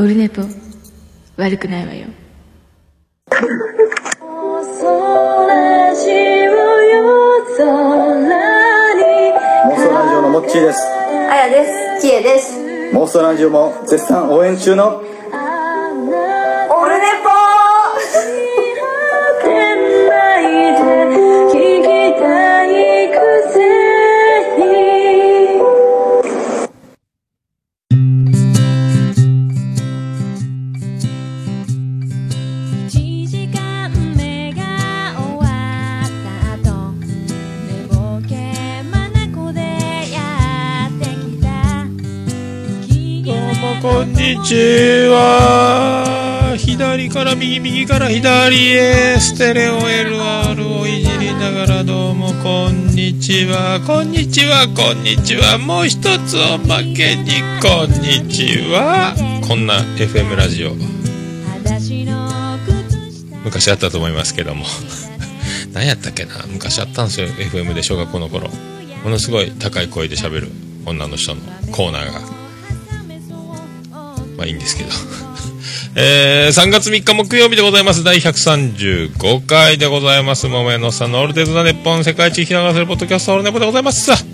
オルネポ悪くないわよ。妄想ラジオのモッチーです。あやです。キエです。妄想ラジオも絶賛応援中のこんにちは。左から右、右から左へステレオ LR をいじりながら、どうもこんにちは、こんにちは、こんにちは、もう一つおまけにこんにちは。こんな FM ラジオ昔あったと思いますけども何やったっけな、昔あったんですよ FM で。小学校の頃、ものすごい高い声で喋る女の人のコーナーが、まあいいんですけど3月3日木曜日でございます。第135回でございます。桃屋のおっさんのオールデイズ・ザ・ネッポン、世界一ひらがせるポッドキャストオールネポでございます。さ3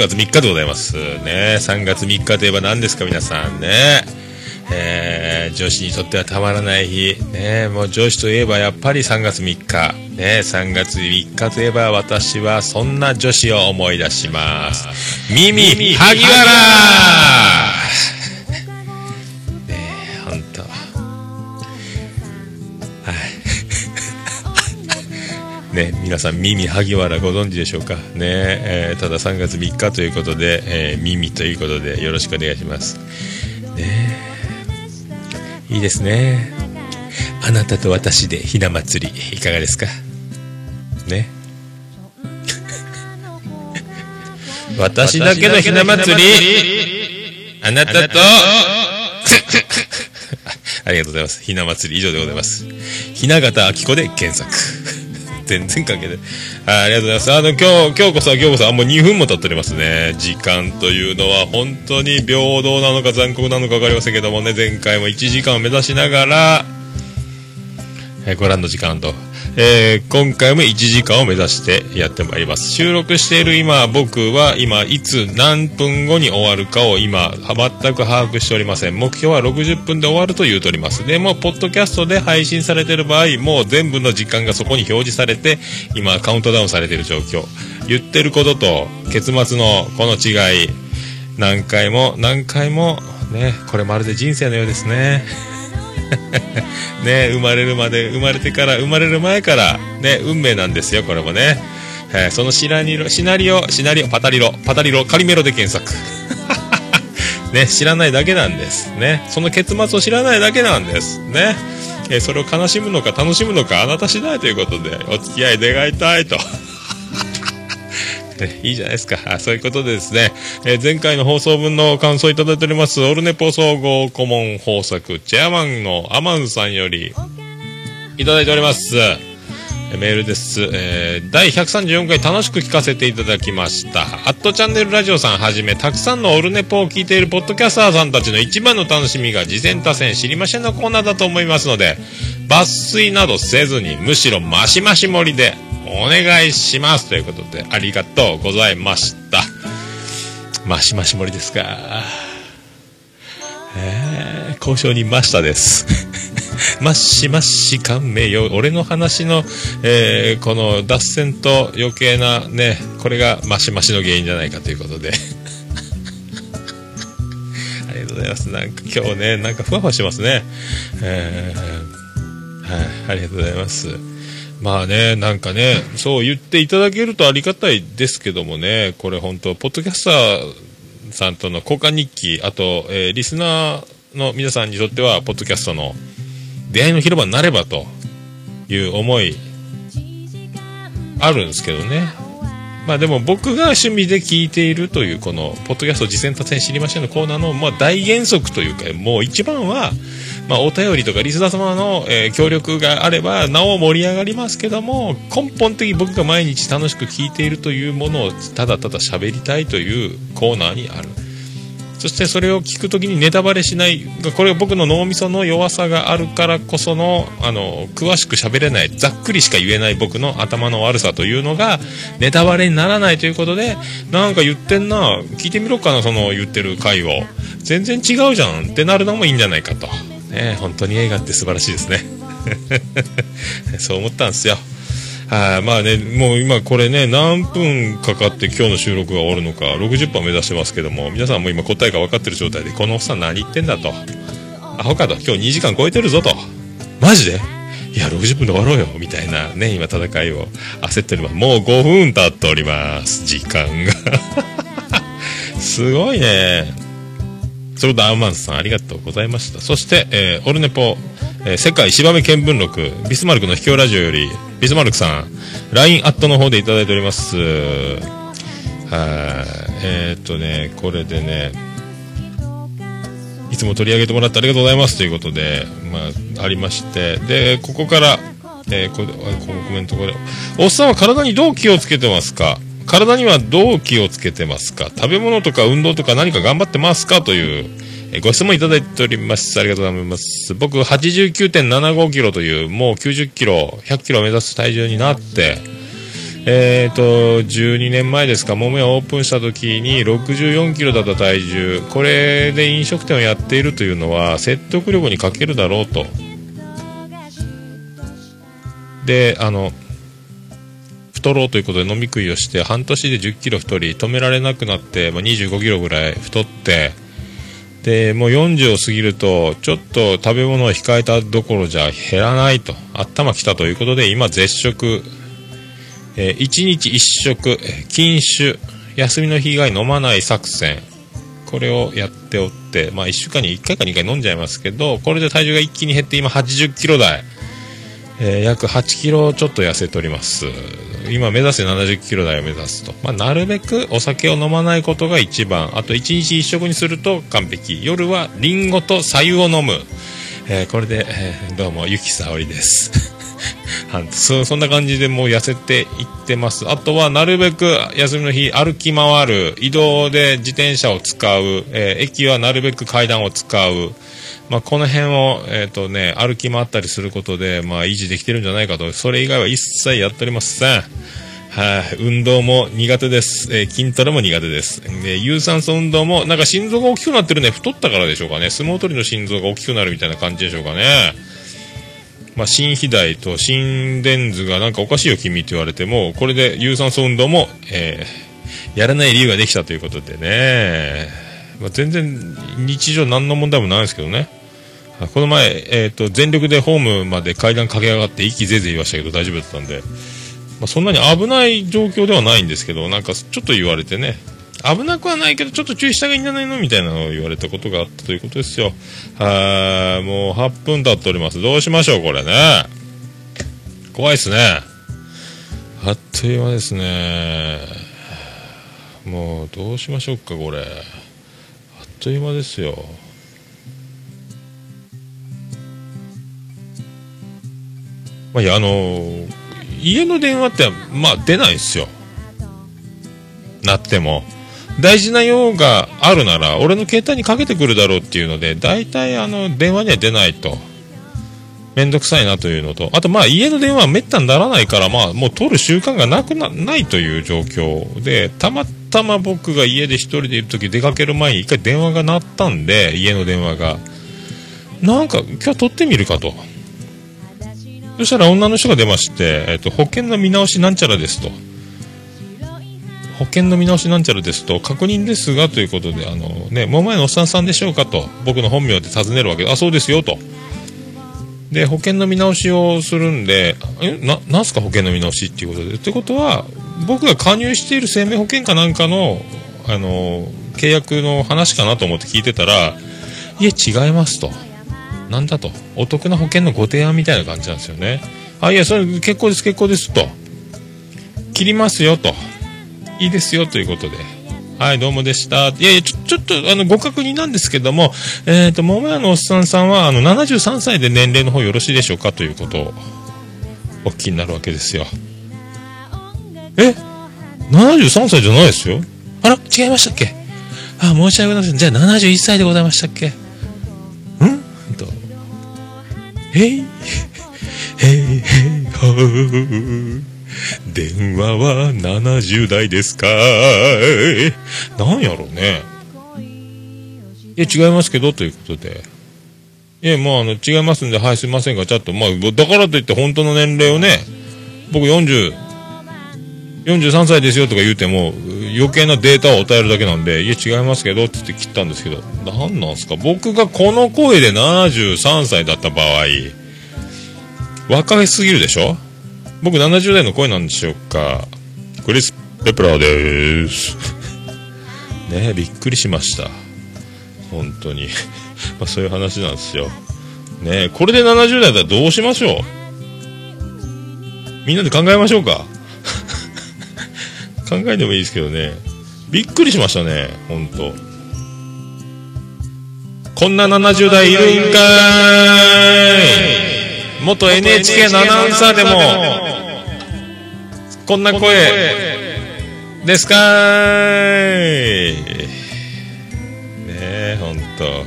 月3日でございますね。3月3日といえば何ですか皆さんね。女子にとってはたまらない日ね。もう女子といえばやっぱり3月3日ね。3月3日といえば私はそんな女子を思い出します。ミミ萩原ね、皆さん耳萩原ご存知でしょうかね。ただ3月3日ということで、耳ということでよろしくお願いしますね。いいですね。あなたと私でひな祭りいかがですかね私だけのひな祭り、あなたとありがとうございます。ひな祭り以上でございます。雛形あきこで検索全然関係ない。ありがとうございます。今日こそはもう2分も経っておりますね。時間というのは本当に平等なのか残酷なのか分かりませんけどもね。前回も1時間を目指しながら、ご覧の時間と、今回も1時間を目指してやってまいります。収録している今、僕は今いつ何分後に終わるかを今全く把握しておりません。目標は60分で終わると言うとおります。でもポッドキャストで配信されている場合、もう全部の時間がそこに表示されて今カウントダウンされている状況。言ってることと結末のこの違い、何回もね、これまるで人生のようですねね、生まれてから生まれる前からね、運命なんですよこれもね。そのシナリオパタリロカリメロで検索ね、知らないだけなんですね。その結末を知らないだけなんですね。それを悲しむのか楽しむのかあなた次第ということで、お付き合い願いたいといいじゃないですか。そういうことでですね、前回の放送分の感想をいただいております。オルネポ総合顧問豊作チェアマンのアマンさんよりいただいております。メールです。第134回楽しく聞かせていただきました。アットチャンネルラジオさんはじめ、たくさんのオルネポを聞いているポッドキャスターさんたちの一番の楽しみが事前多選知りませんのコーナーだと思いますので、抜粋などせずにむしろマシマシ盛りでお願いしますということで、ありがとうございました。マシマシ盛りですか。交渉にましたですマシマシ感銘よ。俺の話の、この脱線と余計なね、これがマシマシの原因じゃないかということでありがとうございます。なんか今日ね、なんかふわふわしてますね。はい、ありがとうございます。まあね、なんかね、そう言っていただけるとありがたいですけどもね。これ本当ポッドキャスターさんとの交換日記、あと、リスナーの皆さんにとってはポッドキャストの出会いの広場になればという思いあるんですけどね。まあでも僕が趣味で聞いているというこのポッドキャスト事前多選知りませんのコーナーの、まあ大原則というか、もう一番はまあ、お便りとかリスナー様の、協力があればなお盛り上がりますけども、根本的に僕が毎日楽しく聞いているというものをただただ喋りたいというコーナーにある。そしてそれを聞くときにネタバレしない、これは僕の脳みその弱さがあるからこその、詳しく喋れない、ざっくりしか言えない僕の頭の悪さというのがネタバレにならないということで、なんか言ってんな、聞いてみろかな、その言ってる回を、全然違うじゃんってなるのもいいんじゃないかと、ね、本当に映画って素晴らしいですねそう思ったんですよ。はあ、まあね、もう今これね、何分かかって今日の収録が終わるのか、60分目指してますけども、皆さんも今答えが分かってる状態で、このおっさん何言ってんだと、アホかと、今日2時間超えてるぞと、マジでいや60分で終わろうよみたいなね、今戦いを焦っております。もう5分経っております、時間がすごいね。それとアウマンスさんありがとうございました。そして、オルネポ、世界芝目見聞録、ビスマルクの秘境ラジオよりビスマルクさん LINE アットの方でいただいております。ね、これでね、いつも取り上げてもらってありがとうございますということで、まあ、ありまして、でここから、このコメント、これおっさんは体にどう気をつけてますか、体にはどう気をつけてますか、食べ物とか運動とか何か頑張ってますかというご質問いただいております。ありがとうございます。僕 89.75 キロという、もう90キロ100キロを目指す体重になって、12年前ですか、もめをオープンした時に64キロだった体重、これで飲食店をやっているというのは説得力に欠けるだろうと。で、太ろうということで飲み食いをして半年で10キロ太り、止められなくなって、25キロぐらい太って、でもう40を過ぎるとちょっと食べ物を控えたどころじゃ減らないと、頭きたということで、今絶食、1日1食禁酒、休みの日以外飲まない作戦、これをやっておって、1週間に1回か2回飲んじゃいますけど、これで体重が一気に減って今80キロ台、約8キロちょっと痩せております。今目指せ70キロ台を目指すと、なるべくお酒を飲まないことが一番、あと1日1食にすると完璧、夜はリンゴと白湯を飲む、これで、どうもゆきさおりですそんな感じでもう痩せていってます。あとはなるべく休みの日歩き回る、移動で自転車を使う、駅はなるべく階段を使う、この辺を、歩き回ったりすることで、維持できてるんじゃないかと。それ以外は一切やっておりません。はい、運動も苦手です。筋トレも苦手です。有酸素運動も、なんか心臓が大きくなってるね。太ったからでしょうかね。相撲取りの心臓が大きくなるみたいな感じでしょうかね。心肥大と心電図がなんかおかしいよ君って言われても、これで有酸素運動も、やらない理由ができたということでね。全然日常何の問題もないですけどね。この前、全力でホームまで階段駆け上がって息ぜいぜい言いましたけど大丈夫だったんで、そんなに危ない状況ではないんですけど、なんかちょっと言われてね、危なくはないけどちょっと注意した方がいいんじゃないのみたいなのを言われたことがあったということですよ。もう8分経っております。どうしましょうこれね、怖いですね、あっという間ですね。もうどうしましょうかこれ、あっという間ですよ。家の電話って出ないんですよ。なっても大事な用があるなら俺の携帯にかけてくるだろうっていうので、大体電話には出ないとめんどくさいなというのと、あと家の電話はめったにならないから、もう取る習慣がないという状況で、たまたま僕が家で一人でいる時、出かける前に一回電話が鳴ったんで、家の電話がなんか今日取ってみるかと。そしたら女の人が出まして、保険の見直しなんちゃらですと。保険の見直しなんちゃらですと、確認ですがということで、もう前のおっさんさんでしょうかと、僕の本名で尋ねるわけで、そうですよと。で、保険の見直しをするんで、なんすか保険の見直しっていうことで。ってことは、僕が加入している生命保険かなんかの、契約の話かなと思って聞いてたら、いえ、違いますと。なんだと、お得な保険のご提案みたいな感じなんですよね。いやそれ結構です結構ですと、切りますよと、いいですよということで、はいどうもでした。いやいやちょっとご確認なんですけども、桃屋のおっさんさんは73歳で年齢の方よろしいでしょうかということをお聞きになるわけですよ。73歳じゃないですよ。あら違いましたっけ。あ、申し訳ございません。じゃあ71歳でございましたっけ？ん？と。へいへいへいはー。電話は70代ですかーい。なんやろうね。いや、違いますけど、ということで。いや、もう違いますんで、はい、すいませんが、ちょっと、まあ、だからといって本当の年齢をね、僕43歳ですよとか言うても余計なデータを与えるだけなんで、いや違いますけどって言って切ったんですけど、何なんすか、僕がこの声で73歳だった場合若いすぎるでしょ。僕70代の声なんでしょうか。クリス・ペプラーでーすねえ、びっくりしました本当にまあそういう話なんですよねえ。これで70代だったらどうしましょう。みんなで考えましょうか考えてもいいですけどね。びっくりしましたね、ほんと。こんな70代いるんかーい。元 NHK のアナウンサーでもこんな声ですかーい。ねえ、ほんと。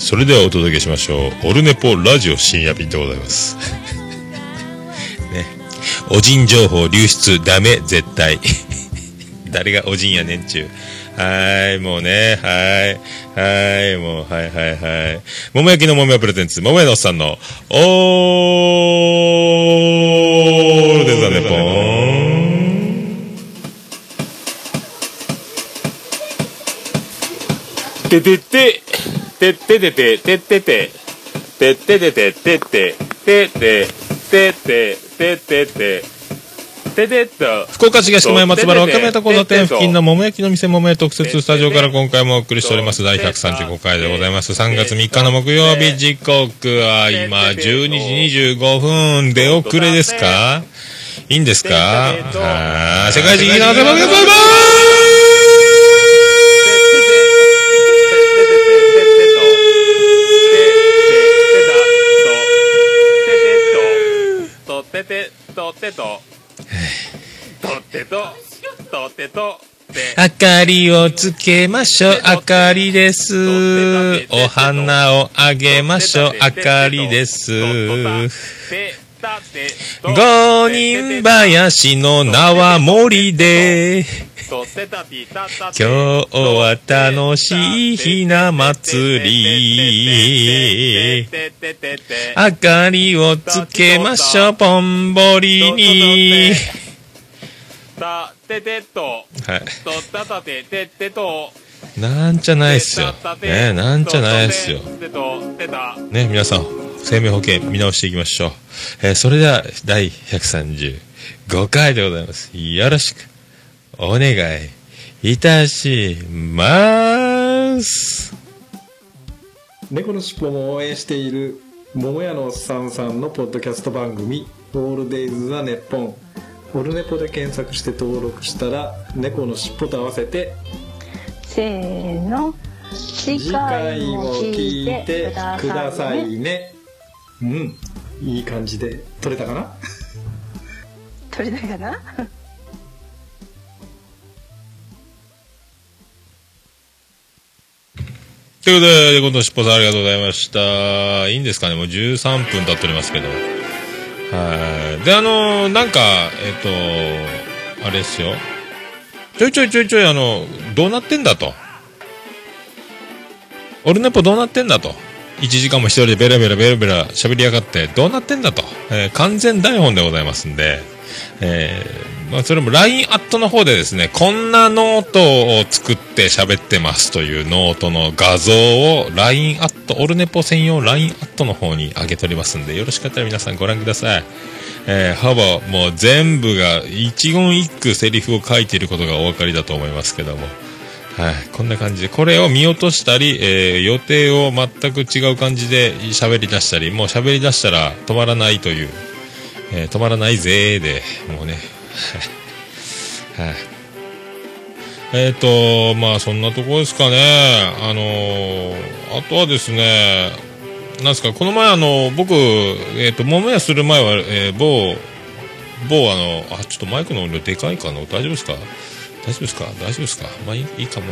それではお届けしましょう。オルネポラジオ深夜便でございますね、おじん情報流出ダメ絶対誰がおじんやねんちゅう。はーい、もうね、はーい、はーい、もう、はいはいはい。桃焼きの桃屋プレゼンツ、桃屋のおっさんの、おーでだね、ぽーん。ててて、てててて、ててて、てててて、てて、てて、てて、ててててて、福岡市東区前松原若宮と交差点付近の桃焼きの店桃屋特設スタジオから今回もお送りしております第135回でございます。3月3日の木曜日、時刻は今12時25分。出遅れですか、いいんですか。はー、世界一の朝までございます。明かりをつけましょう、明かりです。お花をあげましょう、明かりです。五人林の縄森で今日は楽しいひな祭り、明かりをつけましょう、ぽんぼりに。はい、なんちゃないっすよね、なんちゃないっすよね。皆さん生命保険見直していきましょう。それでは第135回でございます。よろしくお願いいたします。猫のしっぽも応援している桃屋のおっさんさんのポッドキャスト番組オールデイズ・ザ・ネッポン、オルネポで検索して登録したら猫のしっぽと合わせてせーの、次回も聞いてくださいね。うん、いい感じで撮れたかな撮れたかなということで、レコードしっぽさんありがとうございました。いいんですかね、もう13分経っておりますけど。はい。で、なんか、あれですよ。ちょいちょい、どうなってんだと。俺のやっぱどうなってんだと。1時間も一人でベラベラ喋りやがって、どうなってんだと。完全台本でございますんで。まあ、それも LINE アットの方でですね、こんなノートを作って喋ってますというノートの画像を LINE アット、オルネポ専用 LINE アットの方に上げておりますんで、よろしかったら皆さんご覧ください。ほぼもう全部が一言一句セリフを書いていることがお分かりだと思いますけども、はい、こんな感じでこれを見落としたり、予定を全く違う感じで喋り出したり、もう喋り出したら止まらないという、止まらないぜーで、もうねはい、まあそんなとこですかね。あとはですね、なんすか、この前僕桃屋する前は、某ちょっとマイクの音量でかいかな、大丈夫ですか、大丈夫ですか？大丈夫ですか？まあいいかも。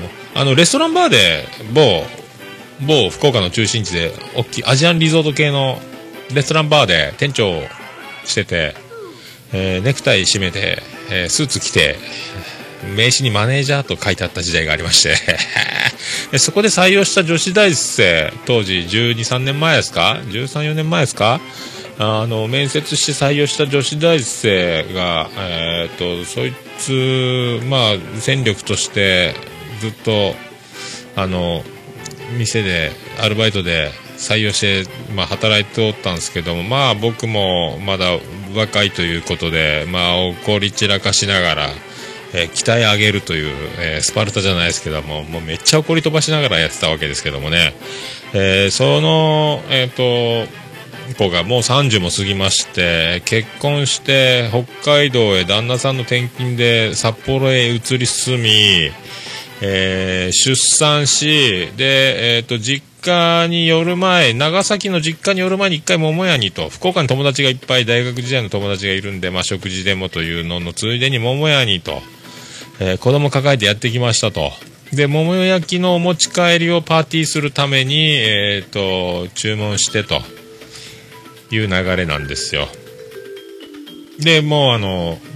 レストランバーで、某福岡の中心地で、大きいアジアンリゾート系のレストランバーで店長をしてて、ネクタイ締めて、スーツ着て、名刺にマネージャーと書いてあった時代がありましてで、そこで採用した女子大生、当時13、14年前ですか、面接して採用した女子大生が、そいつ、戦力としてずっと店でアルバイトで採用して、働いておったんですけども、僕もまだ若いということで、怒り散らかしながら、鍛え上げるという、スパルタじゃないですけども、もうめっちゃ怒り飛ばしながらやってたわけですけどもね、その、子がもう30も過ぎまして、結婚して北海道へ旦那さんの転勤で札幌へ移り住み、出産し、で、実家に寄る前、長崎の実家に寄る前に一回桃屋にと、福岡に友達がいっぱい、大学時代の友達がいるんで、食事でもというののついでに桃屋にと、子供抱えてやってきましたと。で、桃焼きのお持ち帰りをパーティーするために、注文してという流れなんですよ。で、もう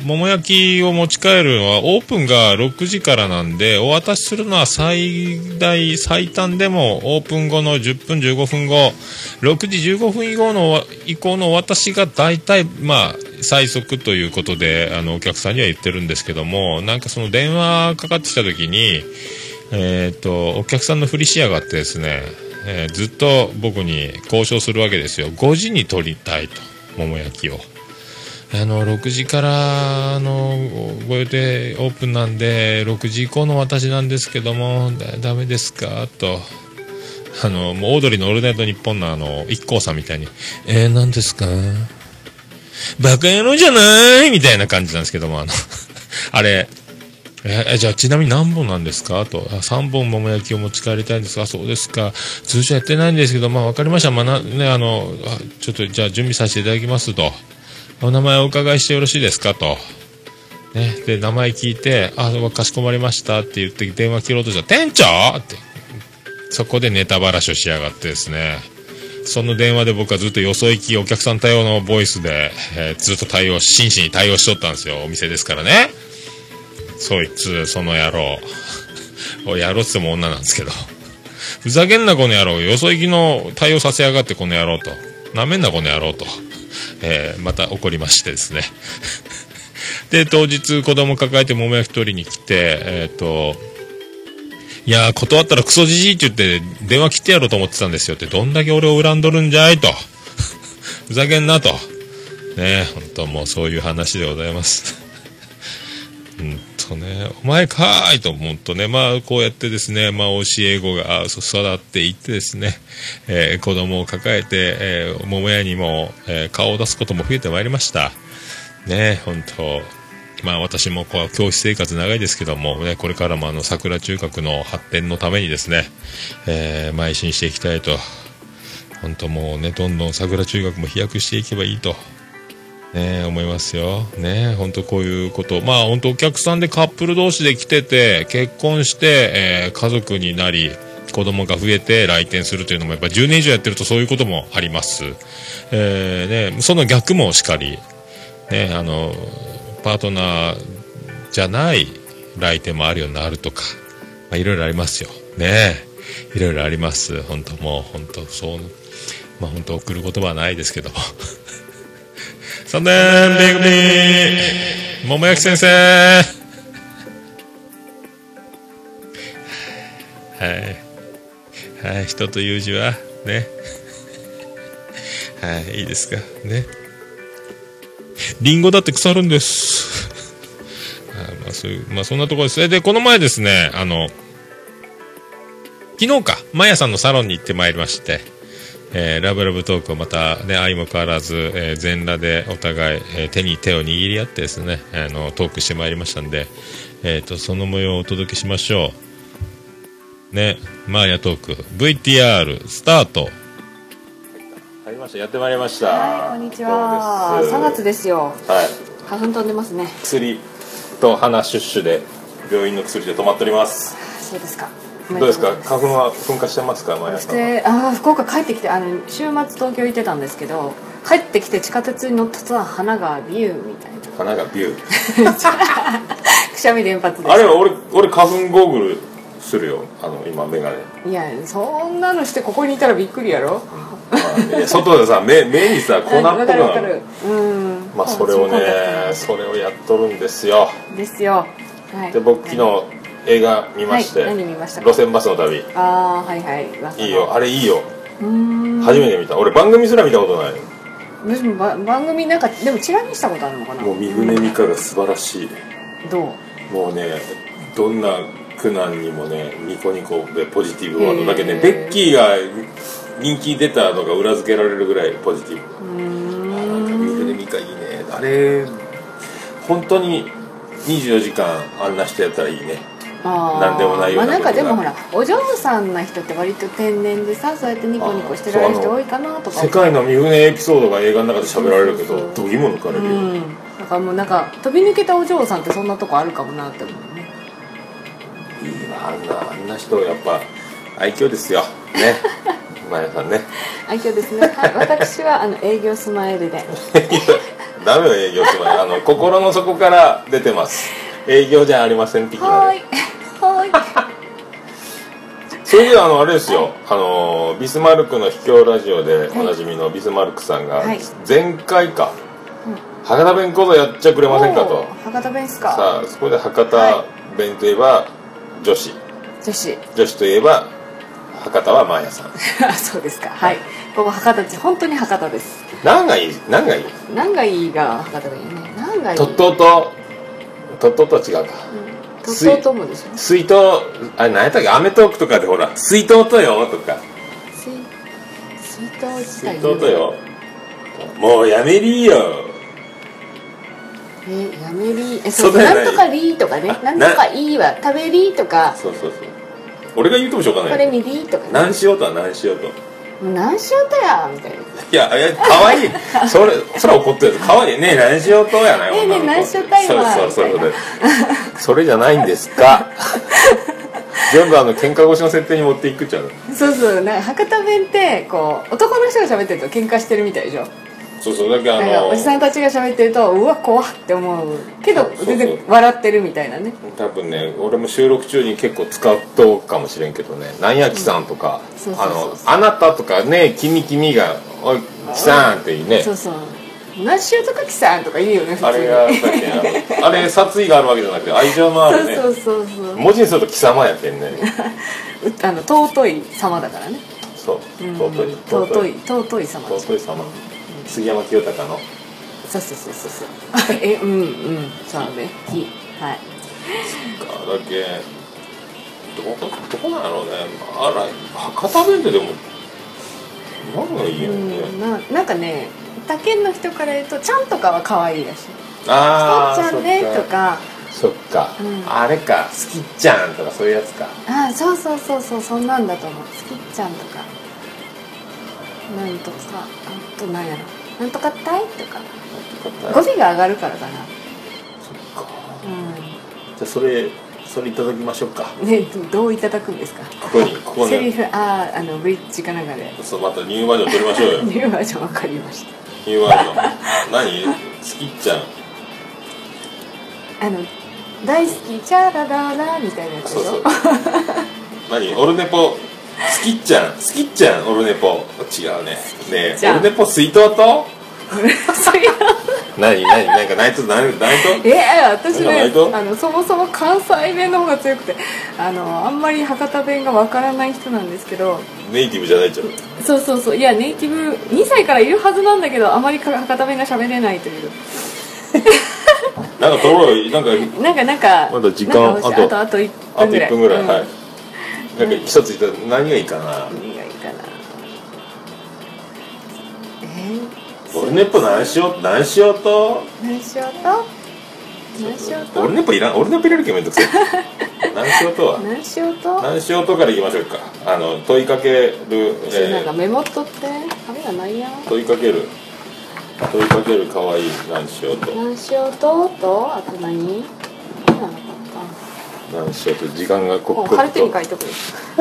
桃焼きを持ち帰るのはオープンが6時からなんで、お渡しするのは最短でもオープン後の10分15分後、6時15分以降のお渡しが大体、最速ということで、お客さんには言ってるんですけども、なんかその電話かかってきた時に、お客さんのふりしやがってですね、ずっと僕に交渉するわけですよ。5時に取りたいと、桃焼きを。6時からのご予定オープンなんで、6時以降の私なんですけども、ダメですかと。もうオードリーのオールナイトニッポンのIKKOさんみたいに、何ですかバカ野郎じゃないみたいな感じなんですけども、あれ、じゃあちなみに何本なんですかと。3本桃焼きを持ち帰りたいんですが、そうですか。通常やってないんですけど、わかりました。ちょっとじゃあ準備させていただきますと。お名前をお伺いしてよろしいですかと。ね。で、名前聞いて、かしこまりましたって言って電話切ろうとしたら、店長って、そこでネタばらしをしやがってですね。その電話で僕はずっとよそ行きお客さん対応のボイスで、ずっと真摯に対応しとったんですよ。お店ですからね。そいつ、その野郎。野郎って言っても女なんですけど。ふざけんなこの野郎。よそ行きの対応させやがってこの野郎と。なめんなこの野郎と。また怒りましてですねで、当日子供抱えて桃焼き取りに来て、いや断ったらクソじじいって言って電話切ってやろうと思ってたんですよって。どんだけ俺を恨んどるんじゃいとふざけんなとね。本当もうそういう話でございますお前かーいと、ほんとね、こうやってですね、教え子が育っていってですね、子供を抱えて、桃屋にも、顔を出すことも増えてまいりました。ね、ほんと。私も教師生活長いですけども、ね、これからも桜中学の発展のためにですね、邁進していきたいと。ほんともうね、どんどん桜中学も飛躍していけばいいと。ねえ、思いますよ。ねえ、ほんとこういうこと。ほんとお客さんでカップル同士で来てて、結婚して、家族になり、子供が増えて来店するというのも、やっぱり10年以上やってるとそういうこともあります。ね、その逆もしかり、ね、パートナーじゃない来店もあるようになるとか、いろいろありますよ。ねえ、いろいろあります。ほんともう、ほんとそう、ほんと送る言葉はないですけども。3年 B 組桃焼先生はい、はい、人という字はねはい、いいですかね。リンゴだって腐るんですそんなところです。で、この前ですね、昨日かマヤさんのサロンに行ってまいりまして、ラブラブトークをまたね、相も変わらず、全裸でお互い、手に手を握り合ってですね、トークしてまいりましたんで、その模様をお届けしましょう。ね、マーヤトーク VTR スタート。入りました。やってまいりました。はい、こんにちは。3月ですよ。はい。花粉飛んでますね。薬と鼻シュッシュで病院の薬で止まっております。そうですか。どうですか、花粉は噴火してますか、前田さんは。福岡帰ってきて、週末東京行ってたんですけど、帰ってきて地下鉄に乗った途端、花がビューみたいな。花がビューくしゃみ連発です。あれは俺花粉ゴーグルするよ、今メガネ。いや、そんなのしてここにいたらびっくりやろ、まあね、外でさ、目にさ粉っぽくなる。まあそれをね、それをやっとるんですよ。ですよ、はい、で僕昨日、はい、映画見まして、はい、何見ましたか。路線バスの旅。ああ、はいはい。いいよ、あれいいよ。初めて見た。俺番組すら見たことない。番組なんかでもちら見したことあるのかな。もう三船美佳が素晴らしい。どう。もうね、どんな苦難にもね、ニコニコでポジティブワードだけで、ね、ベッキーが人気出たのが裏付けられるぐらいポジティブ。なんか三船美佳いいね。あれ本当に24時間あんな人やったらいいね。なんでもないようなことが、まあ、なんかでもほらお嬢さんな人って割と天然でさ、そうやってニコニコしてられる人多いかなとか。世界の三船エピソードが映画の中で喋られるけど、どぎも抜かれるよ。だからもうなんか飛び抜けたお嬢さんってそんなとこあるかもなって思うね。いいわ、あんな人やっぱ愛嬌ですよね。前田さんね、愛嬌ですね。はい、私は営業スマイルでダメよ、営業スマイル。心の底から出てます。営業じゃありません的な。はいそれではあれですよ、ビスマルクの秘境ラジオでおなじみのビスマルクさんが前回か、博多弁こそやっちゃくれませんかと。博多弁ですか。さあ、そこで博多弁といえば女子、女子といえば博多はマーヤさん。そうですか。はい、ここ博多って本当に博多です。何がいいが博多弁よね。何がいい。とっととは違うか。とっとともでしょ。水筒、あれ何やったっけ、アメトークとかでほら、水筒とよとか。水筒自体。水筒とよ。もうやめりーよ。やめりー。そう、なんとかりーとかね。なんとかいいわ。食べりーとか。そう。俺が言うともしょうがない。これみりーとかね。何しようとは何しようと。何しようとやみたいな。いや可愛い。それ怒ってる。可愛いね。何しようとやない。ね何しようとや。それじゃないんですか。全部喧嘩越しの設定に持っていくっちゃう。そうなんか博多弁ってこう男の人が喋ってると喧嘩してるみたいでしょ。そうだけおじさんたちが喋ってるとうわ怖って思うけど全然笑ってるみたいなね。多分ね、俺も収録中に結構使っとうかもしれんけどね、なんやきさんとか、あなたとかね、君がおいきさんっていうね。そうなしよとかきさんとかいいよね。あれがだけあれ殺意があるわけじゃなくて愛情もあるね。そう文字にすると貴様やけんね。尊い様だからね。そう尊い様。尊い様。杉山清隆の。そうそうね。はい。そっかだけどこなんやろうね。あら博多弁ってでもなんがいいよね。なんかね、他県の人から言うとちゃんとかは可愛いらしい。ああ。好きちゃんねとか。そっか。あれか、好きちゃんとかそういうやつか。あ、そうそんなんだと思う。好きちゃんとか。なんとかあとなんやろ。なんとかったいとか語尾が上がるからかな。そっか、じゃあそれいただきましょうかね。どういただくんですか。ここにセリフ、ブリッジかなんかで。そうまたニューバージョン取りましょうよ。ニューバージョンわかりました。ニューバージョン何好きちゃん大好きチャラララみたいなやつでしょ。何オルネポ好きっちゃんオルネポ違うね。ねえオルネポ水筒と何なんかないと私ねそもそも関西弁の方が強くてあんまり博多弁がわからない人なんですけど。ネイティブじゃないじゃん。そういやネイティブ2歳からいるはずなんだけどあまり博多弁が喋れないという。なんかなんかまだ時間あと1分ぐらいはい。なんか一つ何がいいかな。俺ねっぽ何しようと。俺ねっぽいらん。俺ねっぽ入れるけめんどくせえ。何しようとからいきましょうか。問いかける。なんかメモ取って紙がないや。問いかける可愛い何しようと。あと何？何しようと時間がこっくりとカルテに書いとく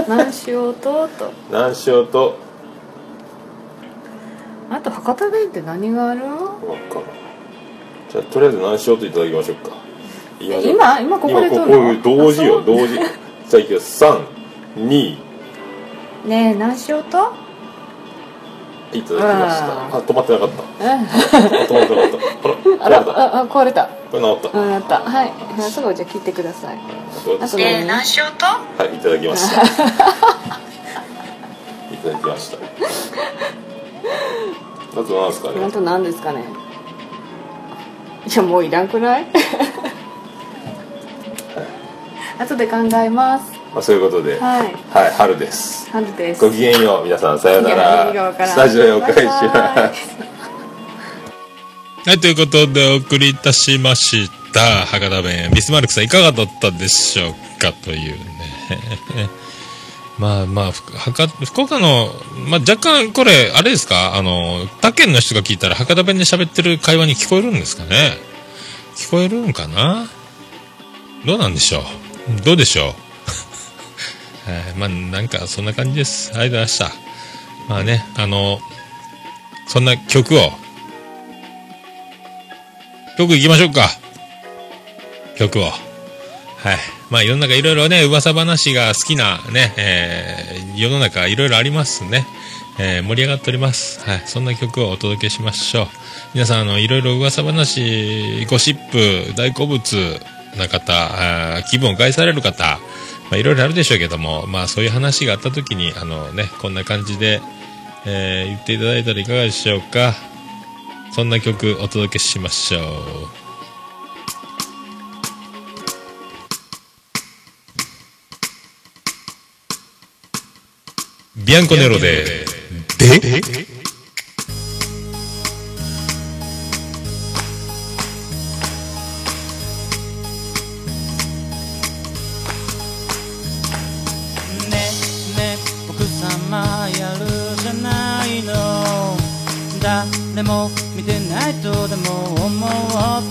何しようとと何しようとあと博多弁って何がある？分からん。じゃあとりあえず何しようといただきましょうか。今ここで撮るの？同時よ同時。じゃあいきます3、2。ねえ何しようと？いただきました。あ止まってなかった。止まってなかった。あら壊れた。これ治った。治った。はい。すぐじゃあ切ってください。ねえ何しようと？はいいただきました。いただきました。あとなんですかね。あとなんですかね。いやもういらんくない。はい、後で考えます。まあそういうことで、はい、春です。春です。ごきげんよう皆さんさようなら。スタジオへお返しします。はいということでお送りいたしました博多弁ビスマルクさんいかがだったでしょうかというね。まあ、福岡の、まあ、若干これ、あれですか他県の人が聞いたら博多弁で喋ってる会話に聞こえるんですかね聞こえるんかなどうなんでしょうどうでしょうまあ、なんかそんな感じです。ありがとうございました。まあね、そんな曲行きましょうか。曲を。はい。まあ世の中いろいろね、噂話が好きなね、世の中いろいろありますね、盛り上がっております。はい。そんな曲をお届けしましょう。皆さん、いろいろ噂話、ゴシップ、大好物な方、気分を害される方、まあいろいろあるでしょうけども、まあそういう話があった時に、ね、こんな感じで、言っていただいたらいかがでしょうか。そんな曲お届けしましょう。ビアンコネロでね奥様やるじゃないの誰も見てないとでも思っ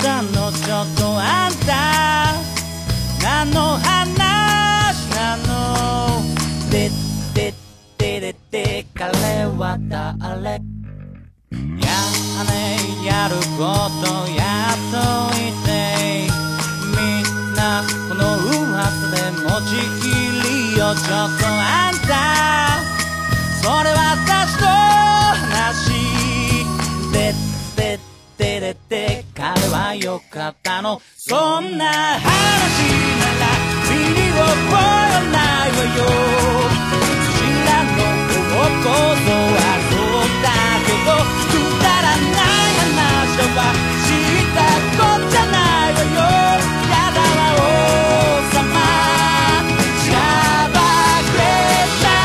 たのちょっとあんた何の話なので彼は誰？やねやることやっといてみんなこの噂で持ちきりよちょっとあんたそれ私と話で彼はよかったのそんな話なら耳を超えないわよ「ここぞはそうだけどくだらない話はしたこっちゃないわよ」「やだわ王様しらばくれちゃ「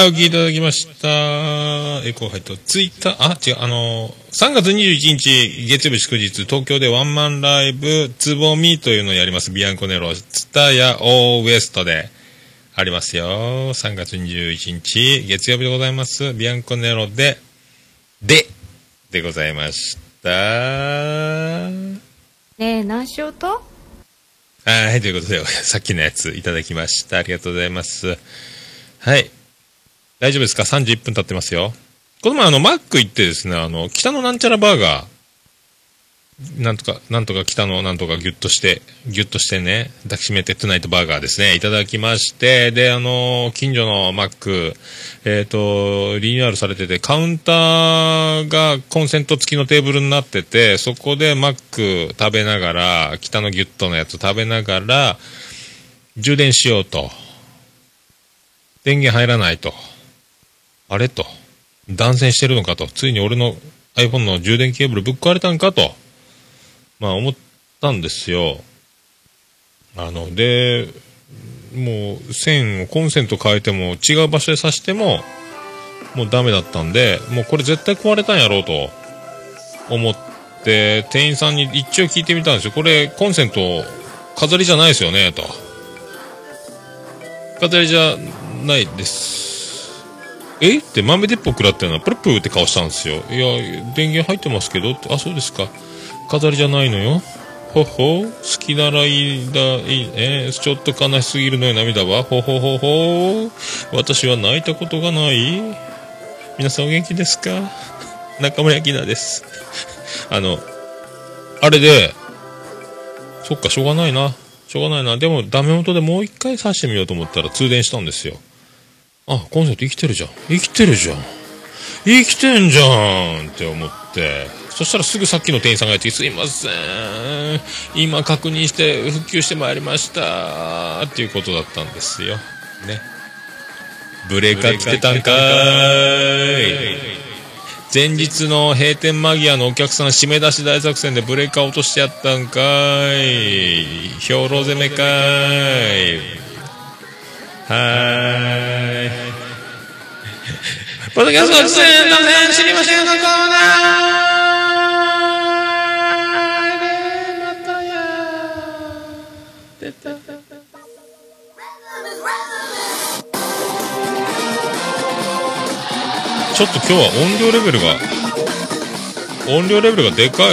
はい、お聞きいただきました。エコー入った。ツイッター、3月21日、月曜日祝日、東京でワンマンライブ、つぼみというのをやります。ビアンコネロ、ツタヤオーウエストでありますよ。3月21日、月曜日でございます。ビアンコネロでございました。ねえ、何しようと？はい、ということで、さっきのやついただきました。ありがとうございます。はい。大丈夫ですか？ 31 分経ってますよ。この前マック行ってですね、北のなんちゃらバーガー、なんとか北のなんとかギュッとしてね、抱きしめてトゥナイトバーガーですね、いただきまして、で、近所のマック、リニューアルされてて、カウンターがコンセント付きのテーブルになってて、そこでマック食べながら、北のギュッとのやつ食べながら、充電しようと。電源入らないと。あれと、断線してるのかと、ついに俺の iPhone の充電ケーブルぶっ壊れたんかと、まあ思ったんですよ。で、もう線をコンセント変えても違う場所で挿してももうダメだったんで、もうこれ絶対壊れたんやろうと思って店員さんに一応聞いてみたんですよ。これコンセント飾りじゃないですよねと。飾りじゃないです。えって豆鉄砲食らったようなプルプルって顔したんですよ。いや、電源入ってますけどって、あ、そうですか。飾りじゃないのよ。ほほ、好きならいいだ、いいね。ちょっと悲しすぎるのよ、涙は。ほほほほ。私は泣いたことがない。皆さんお元気ですか？中村明菜です。あれで、そっか、しょうがないな。でも、ダメ元でもう一回刺してみようと思ったら通電したんですよ。あ、コンセント生きてるじゃん。生きてんじゃんって思って。そしたらすぐさっきの店員さんがやってきて、すいません。今確認して復旧してまいりました。っていうことだったんですよ。ね。ブレーカー来てたんかーい。前日の閉店間際のお客さん締め出し大作戦でブレーカー落としてやったんかーい。兵糧攻めかーい。はい。ポッドキャストの知りませんのコーナーでまたやちょっと今日は音量レベルがでかい。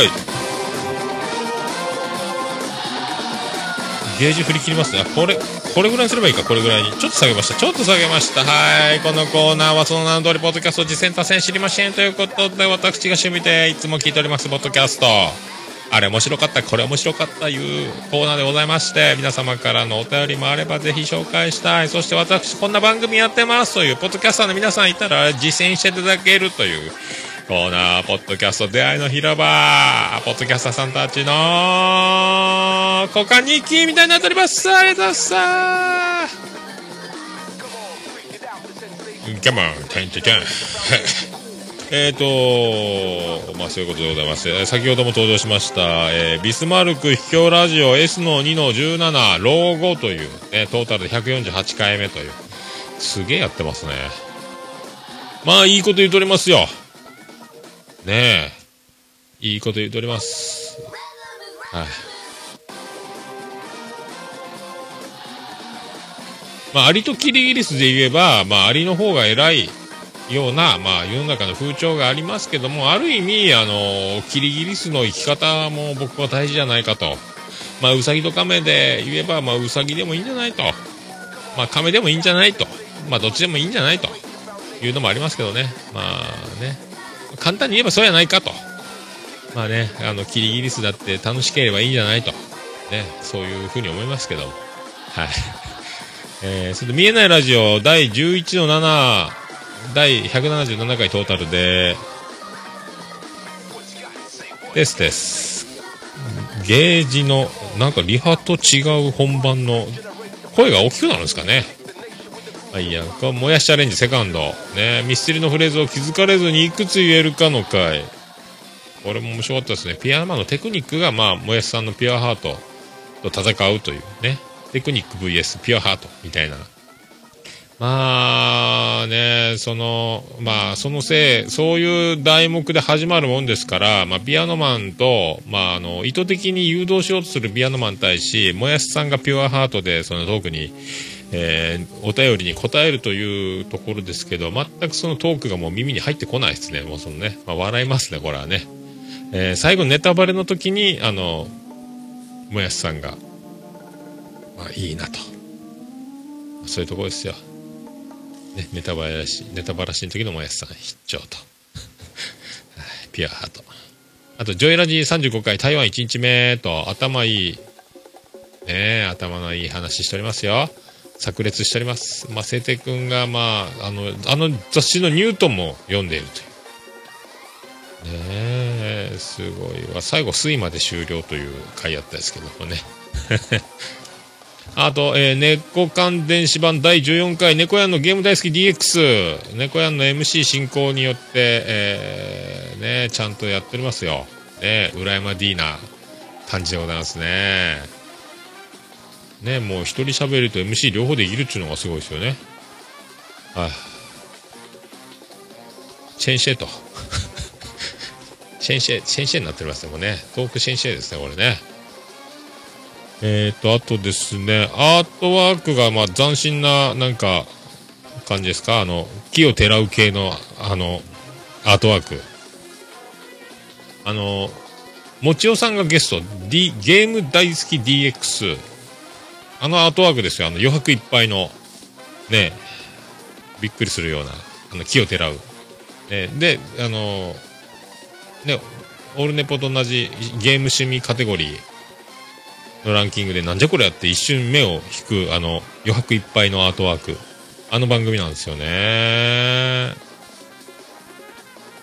ゲージ振り切りますね。これぐらいにすればいいか。これぐらいにちょっと下げました。はい。このコーナーはその名の通りポッドキャスト実践多戦知りませんということで、私が趣味でいつも聞いておりますポッドキャスト、あれ面白かった、これ面白かったいうコーナーでございまして、皆様からのお便りもあればぜひ紹介したい。そして私こんな番組やってますというポッドキャスターの皆さんいたら実践していただけるというコーナー、ポッドキャスト出会いの広場、ポッドキャスターさんたちの交換日記みたいになっております。ありがとうございます。ガモンタンタンタンまあそういうことでございます。先ほども登場しました、ビスマルク秘境ラジオ S-2-17 老後という、トータルで148回目という、すげえやってますね。まあいいこと言うとおりますよね。え、いいこと言っております。はい。まあ、アリとキリギリスで言えば、まあ、アリの方が偉いような、まあ、世の中の風潮がありますけども、ある意味、キリギリスの生き方も僕は大事じゃないかと。まあ、ウサギとカメで言えば、まあ、ウサギでもいいんじゃないと。まあ、カメでもいいんじゃないと。まあ、どっちでもいいんじゃないと。いうのもありますけどね。まあ、ね。簡単に言えばそうやないかと。まあね、キリギリスだって楽しければいいんじゃないと。ね、そういうふうに思いますけども。はい。それで見えないラジオ、第 11-7、第177回トータルです。ゲージの、なんかリハと違う本番の、声が大きくなるんですかね。いや、これもやしチャレンジセカンド、ね、ミステリのフレーズを気づかれずにいくつ言えるかの回、これも面白かったですね。ピアノのテクニックが、まあ、もやしさんのピュアハートと戦うというね、テクニック vs ピュアハートみたいなまあね、そのせい、そういう題目で始まるもんですから、まあ、ピアノマンと、意図的に誘導しようとするピアノマンに対し、もやしさんがピュアハートで、そのトークに、お便りに答えるというところですけど、全くそのトークがもう耳に入ってこないですね。もうそのね、まあ、笑いますね、これはね。最後ネタバレの時に、もやしさんが、まあいいなと。そういうところですよ。ね、ネタバラシの時のもやしさん必聴とピアハート。あとジョイラジ35回台湾1日目と頭のいい話しておりますよ。炸裂しております。まあ、聖帝君があの雑誌のニュートンも読んでいるというねえ、すごいわ。最後水まで終了という回やったですけどもねあと、猫缶電子版第14回、猫やんのゲーム大好き DX、猫やんの MC 進行によって、ちゃんとやっておりますよ。裏山 D な感じでございますね。ね、もう一人喋ると MC 両方できるっていうのがすごいですよね。あ、チェンシェになっておりますね、もうね。トークチェンシェですね、これね。あとですね、アートワークが、斬新な、なんか、感じですか？木をてらう系の、アートワーク。もちおさんがゲスト、ゲーム大好き DX。アートワークですよ。余白いっぱいの、ね、びっくりするような、木をてらう。で、ね、オールネポと同じゲーム趣味カテゴリー。のランキングでなんじゃこれやって一瞬目を引く余白いっぱいのアートワーク、番組なんですよね。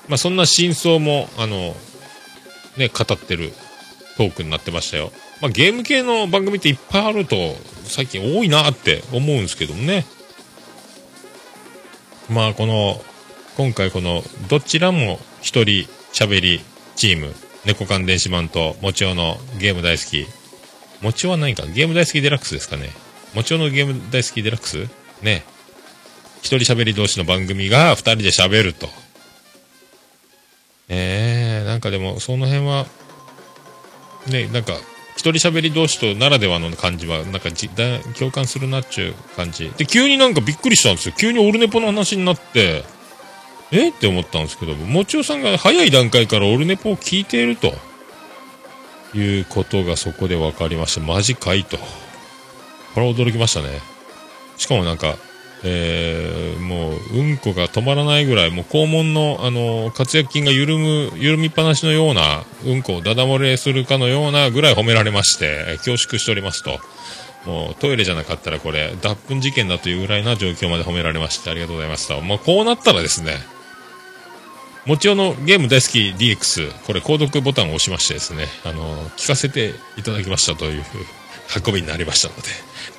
まあそんな真相も語ってるトークになってましたよ。まあゲーム系の番組っていっぱいあると最近多いなって思うんですけどもね。まあ今回どちらも一人喋りチーム、猫缶電子版ともちおのゲーム大好き。もちおは何かゲーム大好きデラックスですかね。もちおのゲーム大好きデラックスね。一人喋り同士の番組が二人で喋ると。なんかでもその辺はね、なんか一人喋り同士とならではの感じはなんか共感するなっちゅう感じで、急になんかびっくりしたんですよ。急にオルネポの話になってって思ったんですけども、もちおさんが早い段階からオルネポを聞いているということがそこで分かりました。マジかいと。これは驚きましたね。しかもなんか、もううんこが止まらないぐらい、もう肛門の活躍筋が緩みっぱなしのような、うんこをダダ漏れするかのようなぐらい褒められまして、恐縮しておりますと。もうトイレじゃなかったらこれ脱糞事件だというぐらいな状況まで褒められましてありがとうございました。もうこうなったらですね、もちろんのゲーム大好き DX、 これ購読ボタンを押しましてですね、聞かせていただきましたという運びになりましたので、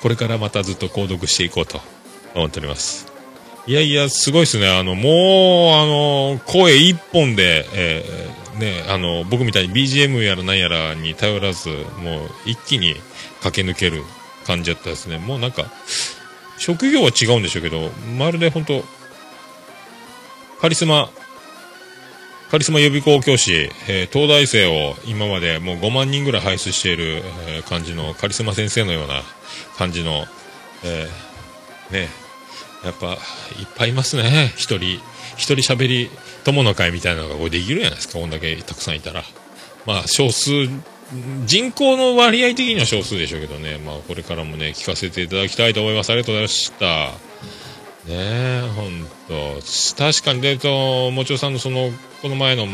これからまたずっと購読していこうと思っております。いやいやすごいですね。声一本で、僕みたいに BGM やら何やらに頼らず、もう一気に駆け抜ける感じだったですね。もうなんか職業は違うんでしょうけど、まるで本当カリスマ予備校教師、東大生を今までもう5万人ぐらい輩出している、感じのカリスマ先生のような感じの、やっぱいっぱいいますね。一人喋り友の会みたいなのがこれできるじゃないですか。こんだけたくさんいたら、まあ少数、人口の割合的には少数でしょうけどね。まあこれからもね、聞かせていただきたいと思います。ありがとうございましたね。ほんと確かに。でもちおさんのこの前の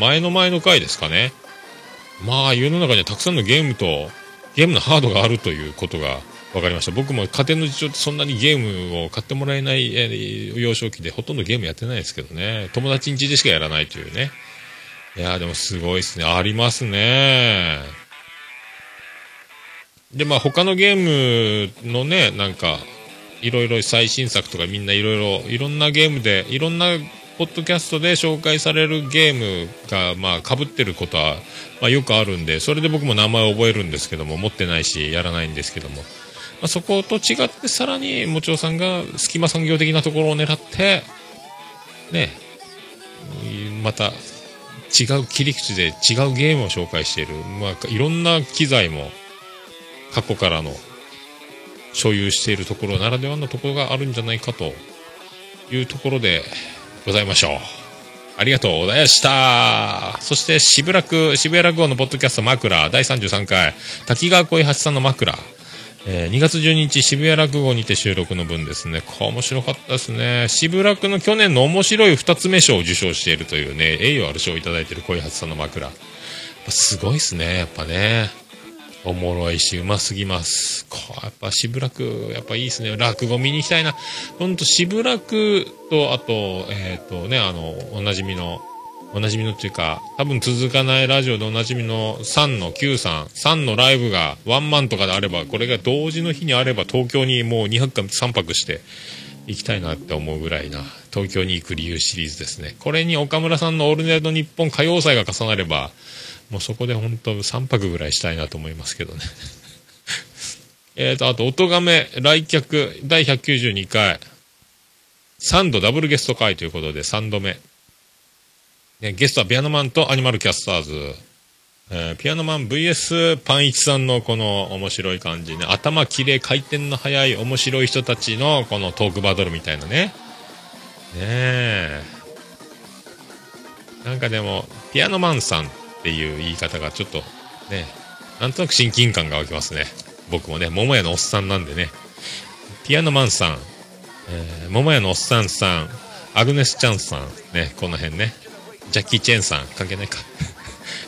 回ですかね。まあ世の中にはたくさんのゲームとゲームのハードがあるということが分かりました。僕も家庭の事情ってそんなにゲームを買ってもらえない、幼少期でほとんどゲームやってないですけどね。友達ん家でしかやらないというね。いやでもすごいですね。ありますね。で他のゲームのね、なんかいろいろ最新作とか、みんないろいろいろんなゲームでいろんなポッドキャストで紹介されるゲームが被ってることはよくあるんで、それで僕も名前を覚えるんですけども、持ってないしやらないんですけども、あ、そこと違ってさらにもちおさんが隙間産業的なところを狙ってね、また違う切り口で違うゲームを紹介している、まあ、いろんな機材も過去からの所有しているところならではのところがあるんじゃないかというところでございましょう。ありがとうございました。そして渋谷落語のポッドキャスト枕第33回滝川恋橋さんの枕、2月12日渋谷落語にて収録の分ですね。面白かったですね。渋楽の去年の面白い2つ目賞を受賞しているというね、栄誉ある賞をいただいている恋橋さんの枕、すごいですね。やっぱね、おもろいしうますぎます。やっぱ渋楽やっぱいいですね。落語見に行きたいな。ほんと渋楽とあとね、おなじみのっていうか、多分続かないラジオでおなじみの3の Q さん、3のライブがワンマンとかであれば、これが同時の日にあれば東京にもう2泊3泊して行きたいなって思うぐらいな、東京に行く理由シリーズですね。これに岡村さんのオールナイトニッポン歌謡祭が重なれば、もうそこで本当3泊ぐらいしたいなと思いますけどね。あと、音亀来客第192回、3度ダブルゲスト会ということで3度目。ゲストはピアノマンとアニマルキャスターズ、ピアノマン vs パンイチさんのこの面白い感じね、頭きれい回転の速い面白い人たちのこのトークバトルみたいなね。ねえ、なんかでもピアノマンさんっていう言い方がちょっとね、なんとなく親近感が湧きますね。僕もね、桃屋のおっさんなんでね、ピアノマンさん、桃屋のおっさんさん、アグネスちゃんさんね、この辺ね、ジャッキー・チェンさん関係ないか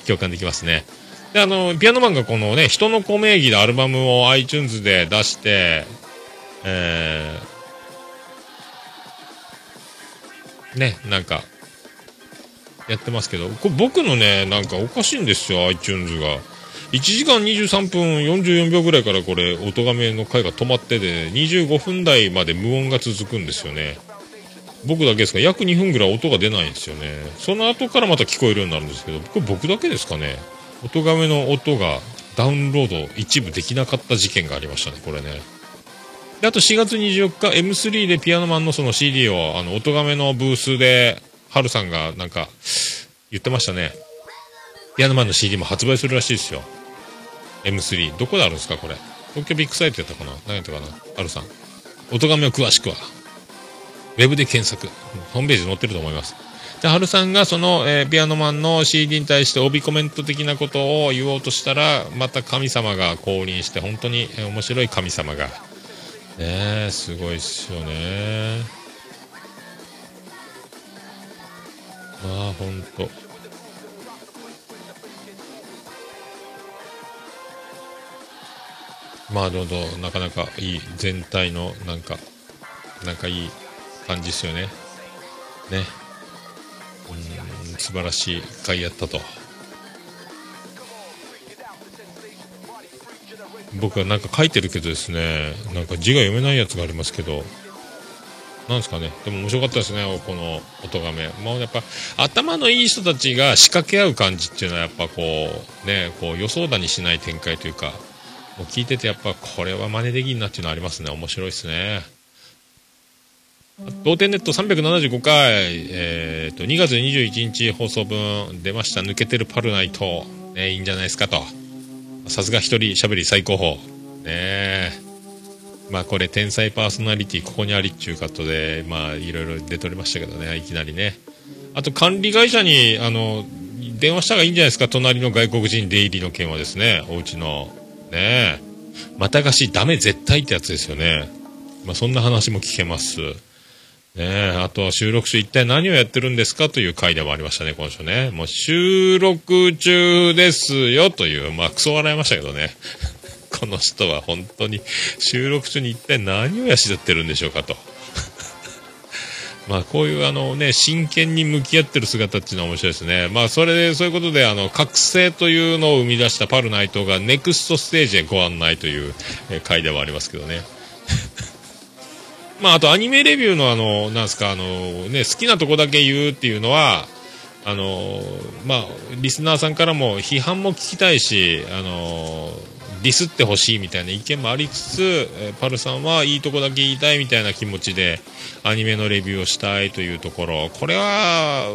共感できますね。で、ピアノマンがこのね、人の子名義でアルバムを iTunes で出して、ね、なんかやってますけど、これ僕のね、なんかおかしいんですよ iTunes が。1時間23分44秒ぐらいからこれ音亀の回が止まってで、25分台まで無音が続くんですよね。僕だけですか。約2分ぐらい音が出ないんですよね。その後からまた聞こえるようになるんですけど、これ僕だけですかね。音亀の音がダウンロード一部できなかった事件がありましたね、これね。で、あと4月24日 M3 でピアノマンのその CD を音亀のブースでハルさんがなんか言ってましたね。ピアノマンの CD も発売するらしいですよ。 M3 どこであるんですかこれ。東京ビッグサイトやったかな、何やったかな。ハルさん音亀を詳しくはウェブで検索、ホームページ載ってると思います。で、ハルさんがその、ピアノマンの CD に対して帯コメント的なことを言おうとしたら、また神様が降臨して、本当に面白い神様がね、すごいっすよね。まあほんとまあどうぞ、なかなかいい、全体のなんかいい感じですよね。ね、素晴らしい回やったと。僕はなんか書いてるけどですね、なんか字が読めないやつがありますけど、なんですかね。でも面白かったですね、この音亀。もうやっぱ頭のいい人たちが仕掛け合う感じっていうのは、やっぱこうね、こう予想だにしない展開というか、もう聞いててやっぱこれは真似できんなっていうのありますね。面白いですね。同点ネット375回、2月21日放送分出ました。抜けてるパルナイト、ね、いいんじゃないですかと。さすが一人喋り最高峰ね。まあこれ天才パーソナリティここにありっちゅうカットで、まあいろいろ出とりましたけどね、いきなりね。あと管理会社に電話した方がいいんじゃないですか。隣の外国人出入りの件はですね、おうちのね、また貸しダメ絶対ってやつですよね。まあそんな話も聞けますね。あとは収録中一体何をやってるんですかという回でもありましたね、今週ね。もう収録中ですよという、まあクソ笑いましたけどね。この人は本当に収録中に一体何をやってるんでしょうかと。まあこういうね、真剣に向き合ってる姿っていうのは面白いですね。まあそういうことで覚醒というのを生み出したパルナイトがネクストステージへご案内という回ではありますけどね。まあ、あとアニメレビューのなんですか、ね、好きなとこだけ言うっていうのは、まあ、リスナーさんからも批判も聞きたいし、ディスってほしいみたいな意見もありつつ、パルさんはいいとこだけ言いたいみたいな気持ちでアニメのレビューをしたいというところ、これは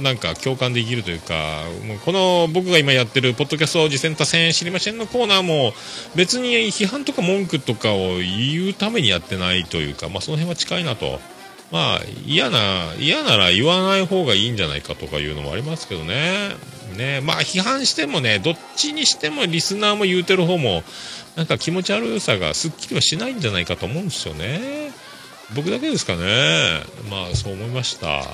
なんか共感できるというか、もうこの僕が今やってるポッドキャスト次戦多戦知りませんのコーナーも別に批判とか文句とかを言うためにやってないというか、まあ、その辺は近いなと、まあ、嫌なら言わない方がいいんじゃないかとかいうのもありますけどね。まあ批判してもね、どっちにしてもリスナーも言うてる方もなんか気持ち悪さがすっきりはしないんじゃないかと思うんですよね。僕だけですかね。まあそう思いました。あ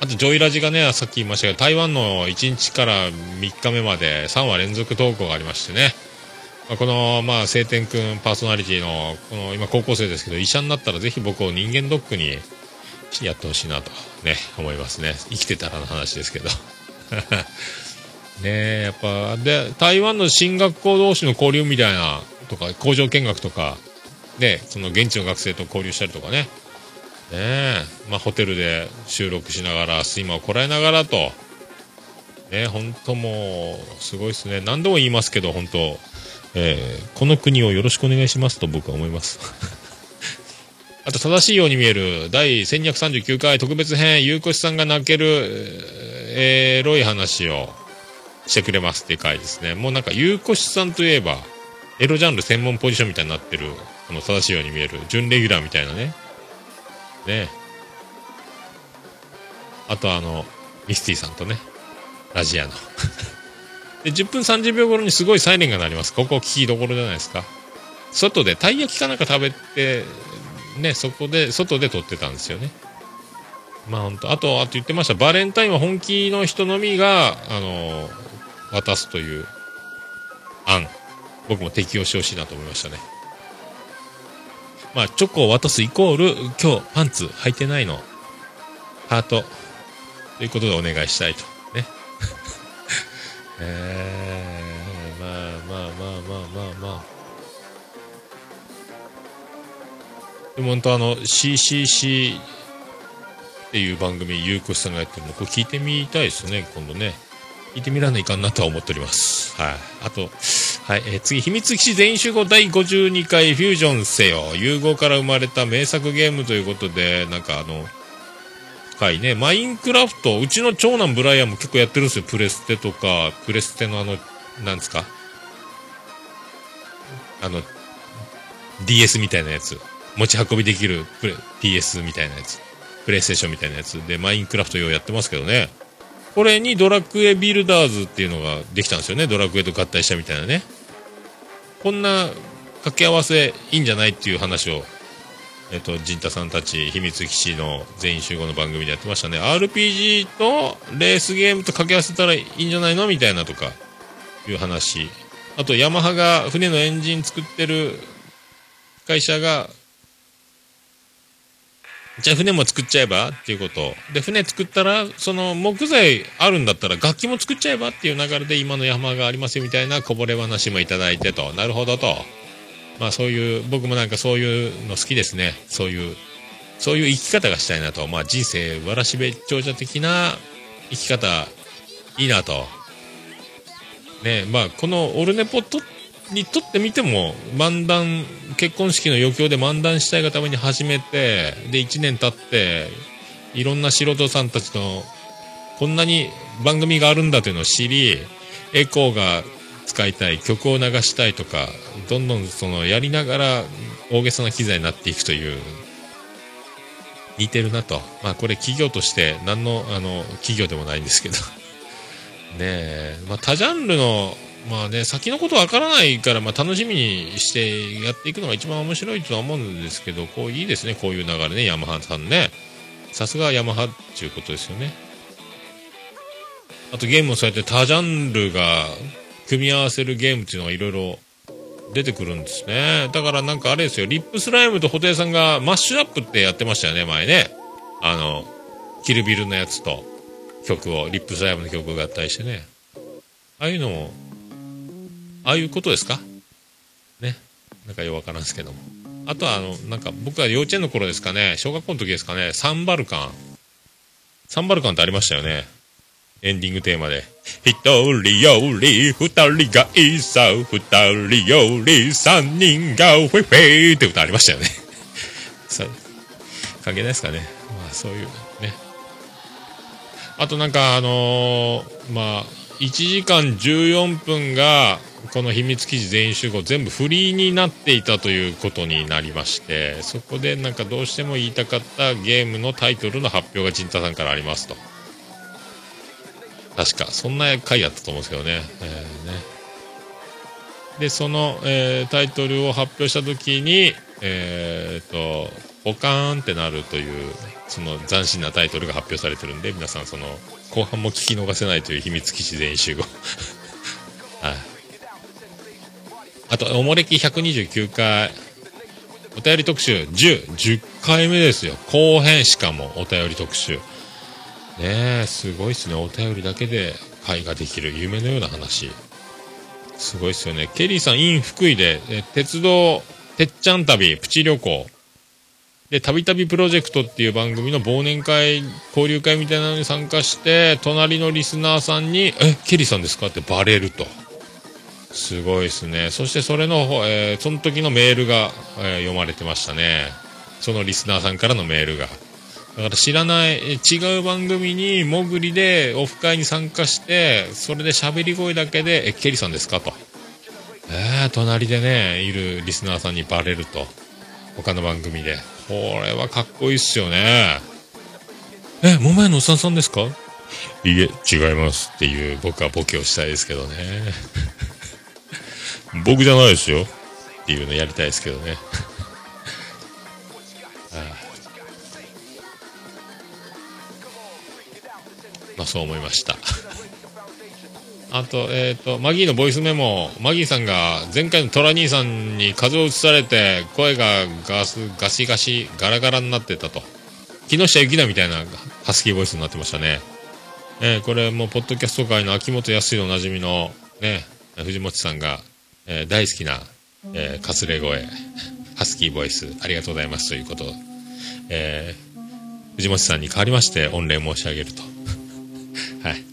とジョイラジがね、さっき言いましたが台湾の1日から3日目まで3話連続投稿がありましてね、このまあ晴天くんパーソナリティのこの今高校生ですけど、医者になったらぜひ僕を人間ドックにやってほしいなとね思いますね。生きてたらの話ですけどねえ、やっぱで台湾の進学校同士の交流みたいなとか、工場見学とかでその現地の学生と交流したりとかね、まあホテルで収録しながら睡魔をこらえながらとね、本当もうすごいですね。何度も言いますけど本当、この国をよろしくお願いしますと僕は思いますあと正しいように見える第1239回特別編、ゆうこしさんが泣ける、エロい話をしてくれますっていう回ですね。もうなんかゆうこしさんといえばエロジャンル専門ポジションみたいになってる、この正しいように見える準レギュラーみたいなね。あとミスティさんとねラジアので10分30秒頃にすごいサイレンが鳴ります。ここ聞きどころじゃないですか。外でたい焼きかなんか食べてね、そこで外で撮ってたんですよね。まあ、ほんとあと言ってました。バレンタインは本気の人のみが、渡すという案、僕も適用してほしいなと思いましたね。まあチョコを渡すイコール今日パンツ履いてないのハートということでお願いしたいとねまあでもほんとCCCっていう番組ゆうこしさんがやってるの、これ聞いてみたいですね今度ね。聞いてみらないかなとは思っております。はい。あとはい、次秘密基地全員集合第52回フュージョンせよ、融合から生まれた名作ゲームということで、なんか回ね、マインクラフト、うちの長男ブライアンも結構やってるんですよ。プレステとか、プレステのなんですかDS みたいなやつ、持ち運びできるPS みたいなやつ、プレイステーションみたいなやつでマインクラフト用やってますけどね。これにドラクエビルダーズっていうのができたんですよね。ドラクエと合体したみたいなね。こんな掛け合わせいいんじゃないっていう話を陣太さんたち秘密基地の全員集合の番組でやってましたね。 RPG とレースゲームと掛け合わせたらいいんじゃないのみたいなとかいう話。あとヤマハが船のエンジン作ってる会社がじゃあ船も作っちゃえばっていうことで、船作ったらその木材あるんだったら楽器も作っちゃえばっていう流れで今の山がありますよみたいなこぼれ話もいただいてと、なるほどと。まあそういう僕もなんかそういうの好きですね。そういう生き方がしたいなと。まあ人生わらしべ長者的な生き方いいなとね。まあこのオルネポにとってみても漫談、結婚式の余興で漫談したいがために始めて、で1年経っていろんな素人さんたちのこんなに番組があるんだというのを知り、エコーが使いたい、曲を流したいとか、どんどんそのやりながら大げさな機材になっていくという、似てるなと。まあこれ企業として何の企業でもないんですけどねえ、まあ多ジャンルのまあね、先のことわからないから、まあ、楽しみにしてやっていくのが一番面白いとは思うんですけど、こういいですね、こういう流れね。ヤマハさんね、さすがヤマハっていうことですよね。あとゲームもそうやって多ジャンルが組み合わせるゲームっていうのがいろいろ出てくるんですね。だからなんかあれですよ、リップスライムと布袋さんがマッシュアップってやってましたよね前ね。キルビルのやつと曲をリップスライムの曲を合体してね。ああいうのもああいうことですかね。なんかよくわからんですけども。あとはなんか僕は幼稚園の頃ですかね、小学校の時ですかね、サンバルカンってありましたよね。エンディングテーマで一人より二人がいいさ、二人より三人がフェイフェイって歌ありましたよね関係ないですかね、まあ、そういうね。あとなんかまあ1時間14分がこの秘密基地全員集合全部フリーになっていたということになりまして、そこでなんかどうしても言いたかったゲームのタイトルの発表が陣太さんからありますと、確かそんな回だったと思うんですけどね、ね。でその、タイトルを発表した時にポカーンってなるというその斬新なタイトルが発表されてるんで、皆さんその後半も聞き逃せないという秘密基地全員集合、はい、あとおもれき129回お便り特集10回目ですよ、後編しかもお便り特集ねえ、すごいですね。お便りだけで会ができる夢のような話、すごいですよね。ケリーさん in 福井で鉄道てっちゃん旅プチ旅行でたびたびプロジェクトっていう番組の忘年会交流会みたいなのに参加して、隣のリスナーさんにケリーさんですかってバレると、すごいですね。そしてそれの、その時のメールが、読まれてましたね、そのリスナーさんからのメールが。だから知らない違う番組にもぐりでオフ会に参加して、それで喋り声だけでケリーさんですかと、隣でねいるリスナーさんにバレると、他の番組で。これはかっこいいっすよね。桃屋のおっさんさんですか？いいえ、違いますっていう僕はボケをしたいですけどね僕じゃないですよっていうのやりたいですけどねまあそう思いましたあと、マギーのボイスメモ、マギーさんが前回のトラ兄さんに風を移されて声がガシガシガラガラになってたと、木下ゆきなみたいなハスキーボイスになってましたね、これもポッドキャスト界の秋元康でおなじみの、ね、藤本さんが、大好きな、かすれ声ハスキーボイスありがとうございますということ、藤本さんに代わりまして御礼申し上げるとはい。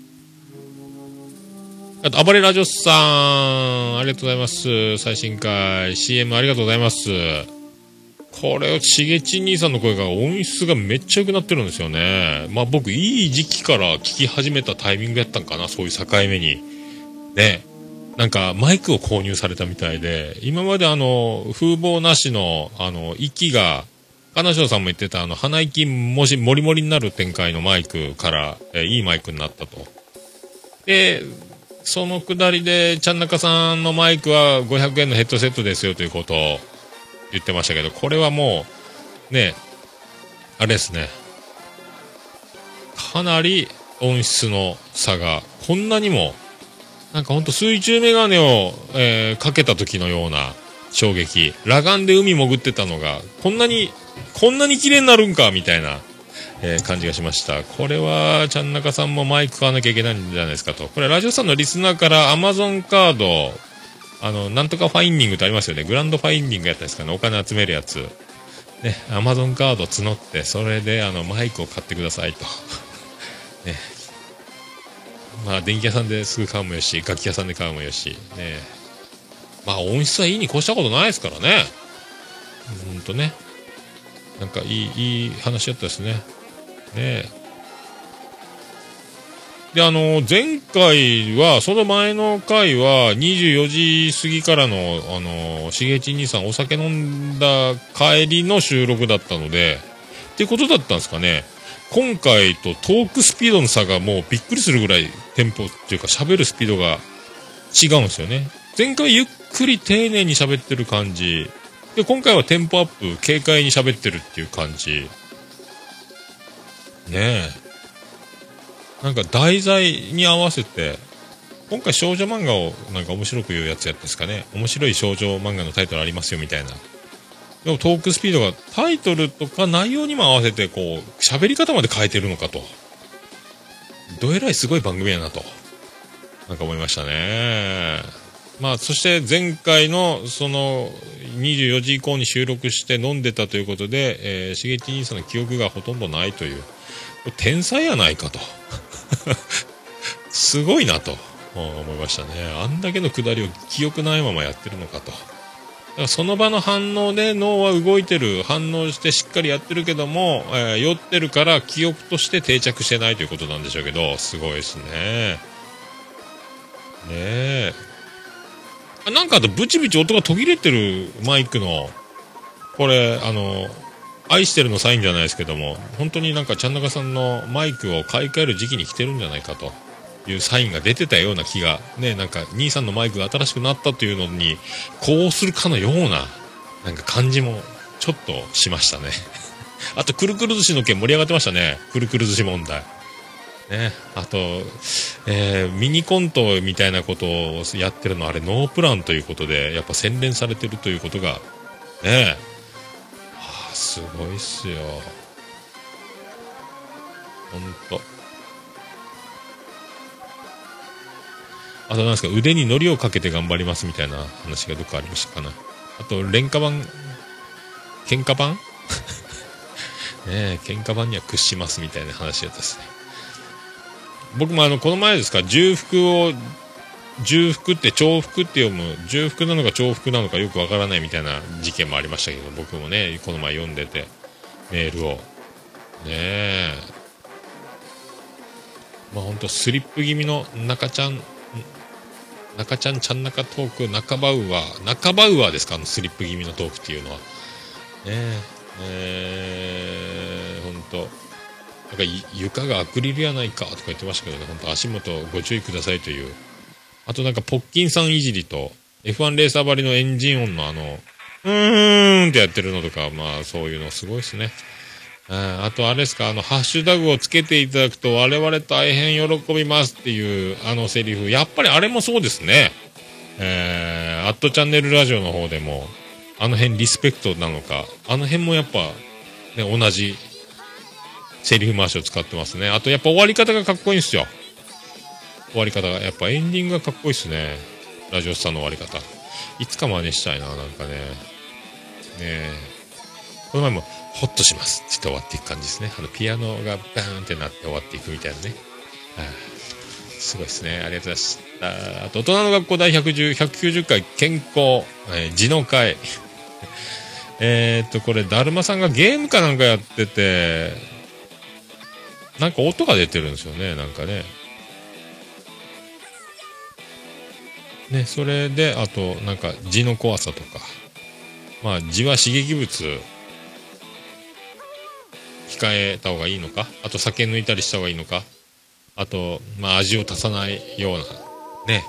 あと、暴れラジオさん、ありがとうございます。最新回、CM ありがとうございます。これを、しげち兄さんの声が音質がめっちゃ良くなってるんですよね。まあ僕、いい時期から聞き始めたタイミングやったんかな、そういう境目に。ね。なんか、マイクを購入されたみたいで、今まで風貌なしの、息が、金城さんも言ってた鼻息もしモリモリになる展開のマイクから、いいマイクになったと。で、そのくだりでちゃん中さんのマイクは500円のヘッドセットですよということを言ってましたけど、これはもうね、あれですね、かなり音質の差がこんなにも、なんかほんと水中メガネを、かけた時のような衝撃、裸眼で海潜ってたのがこんなに綺麗になるんかみたいな、感じがしました。これはちゃん中さんもマイク買わなきゃいけないんじゃないですかと。これラジオさんのリスナーから Amazon カードなんとかファインディングってありますよね、グランドファインディングやったんですかね、お金集めるやつね、 Amazon カード募って、それでマイクを買ってくださいとね、まあ電気屋さんですぐ買うもよし、楽器屋さんで買うもよしね、まあ音質はいいに越したことないですからね、ほんとね、なんかいい話だったですね。ねで、前回は、その前の回は、24時過ぎからの、しげち兄さんお酒飲んだ帰りの収録だったので、ってことだったんですかね。今回とトークスピードの差がもうびっくりするぐらいテンポっていうか喋るスピードが違うんですよね。前回ゆっくり丁寧に喋ってる感じ。で、今回はテンポアップ、軽快に喋ってるっていう感じ。ねえ、なんか題材に合わせて、今回少女漫画をなんか面白く言うやつやったんですかね、面白い少女漫画のタイトルありますよみたいな。でもトークスピードがタイトルとか内容にも合わせてこう喋り方まで変えてるのかと、どえらいすごい番組やなとなんか思いましたね。まあそして前回のその24時以降に収録して飲んでたということで、しげち兄さんの記憶がほとんどないという、天才やないかとすごいなと思いましたね。あんだけの下りを記憶ないままやってるのかと。だからその場の反応で脳は動いてる、反応してしっかりやってるけども、酔ってるから記憶として定着してないということなんでしょうけど、すごいですね。ねえ、なんかあとブチブチ音が途切れてるマイクの、これ愛してるのサインじゃないですけども、本当になんかちゃん中さんのマイクを買い替える時期に来てるんじゃないかというサインが出てたような気がね、なんか兄さんのマイクが新しくなったというのにこうするかのようななんか感じもちょっとしましたね。あとくるくる寿司の件盛り上がってましたね、くるくる寿司問題ね、あと、ミニコントみたいなことをやってるの、あれノープランということでやっぱ洗練されてるということがね、あ、すごいっすよほんと。あと何ですか、腕にのりをかけて頑張りますみたいな話がどっかありましたかな。あと喧嘩版ねえ、喧嘩版には屈しますみたいな話だったですね。僕もこの前ですか、重複って重複って読む、重複なのか重複なのかよくわからないみたいな事件もありましたけど、僕もねこの前読んでてメールをねえ、まあほんとスリップ気味の中ちゃん中トーク、中バウアーですか、あのスリップ気味のトークっていうのはねえ、ほんとなんか床がアクリルやないかとか言ってましたけどね、本当足元ご注意くださいという。あとなんかポッキンさんいじりと F1 レーサーばりのエンジン音のうーんってやってるのとか、まあそういうのすごいですね。 あとあれですか、ハッシュタグをつけていただくと我々大変喜びますっていうセリフ、やっぱりあれもそうですね、アットチャンネルラジオの方でもあの辺リスペクトなのか、あの辺もやっぱね同じセリフ回しを使ってますね。あとやっぱ終わり方がかっこいいんですよ。終わり方がやっぱエンディングがかっこいいっすね。ラジオスターの終わり方いつか真似したいな、なんかね。この前もホッとしますって終わっていく感じですね。ピアノがバーンってなって終わっていくみたいなね。すごいですね。ありがとうございました。あと大人の学校第110、190回健康、字の会。これだるまさんがゲームかなんかやってて、なんか音が出てるんですよね、なんかね。ね、それで、あと、なんか字の怖さとか。まあ、字は刺激物、控えた方がいいのか。あと、酒抜いたりした方がいいのか。あと、まあ、味を足さないような、ね。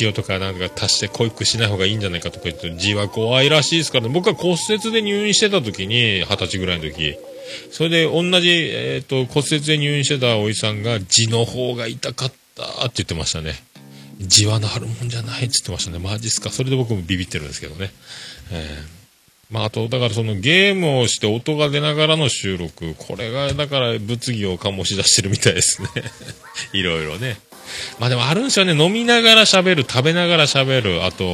塩とかなんか足して濃くしない方がいいんじゃないかとか言って、字は怖いらしいですからね。僕は骨折で入院してた時に、20歳ぐらいの時、それで同じ、骨折で入院してたおじさんが字の方が痛かったって言ってましたね。字は治るもんじゃないって言ってましたね。マジっすか。それで僕もビビってるんですけどね。まああとだからそのゲームをして音が出ながらの収録、これがだから物議を醸し出してるみたいですね。いろいろね。まあでもあるんですよね。飲みながら喋る、食べながら喋る、あと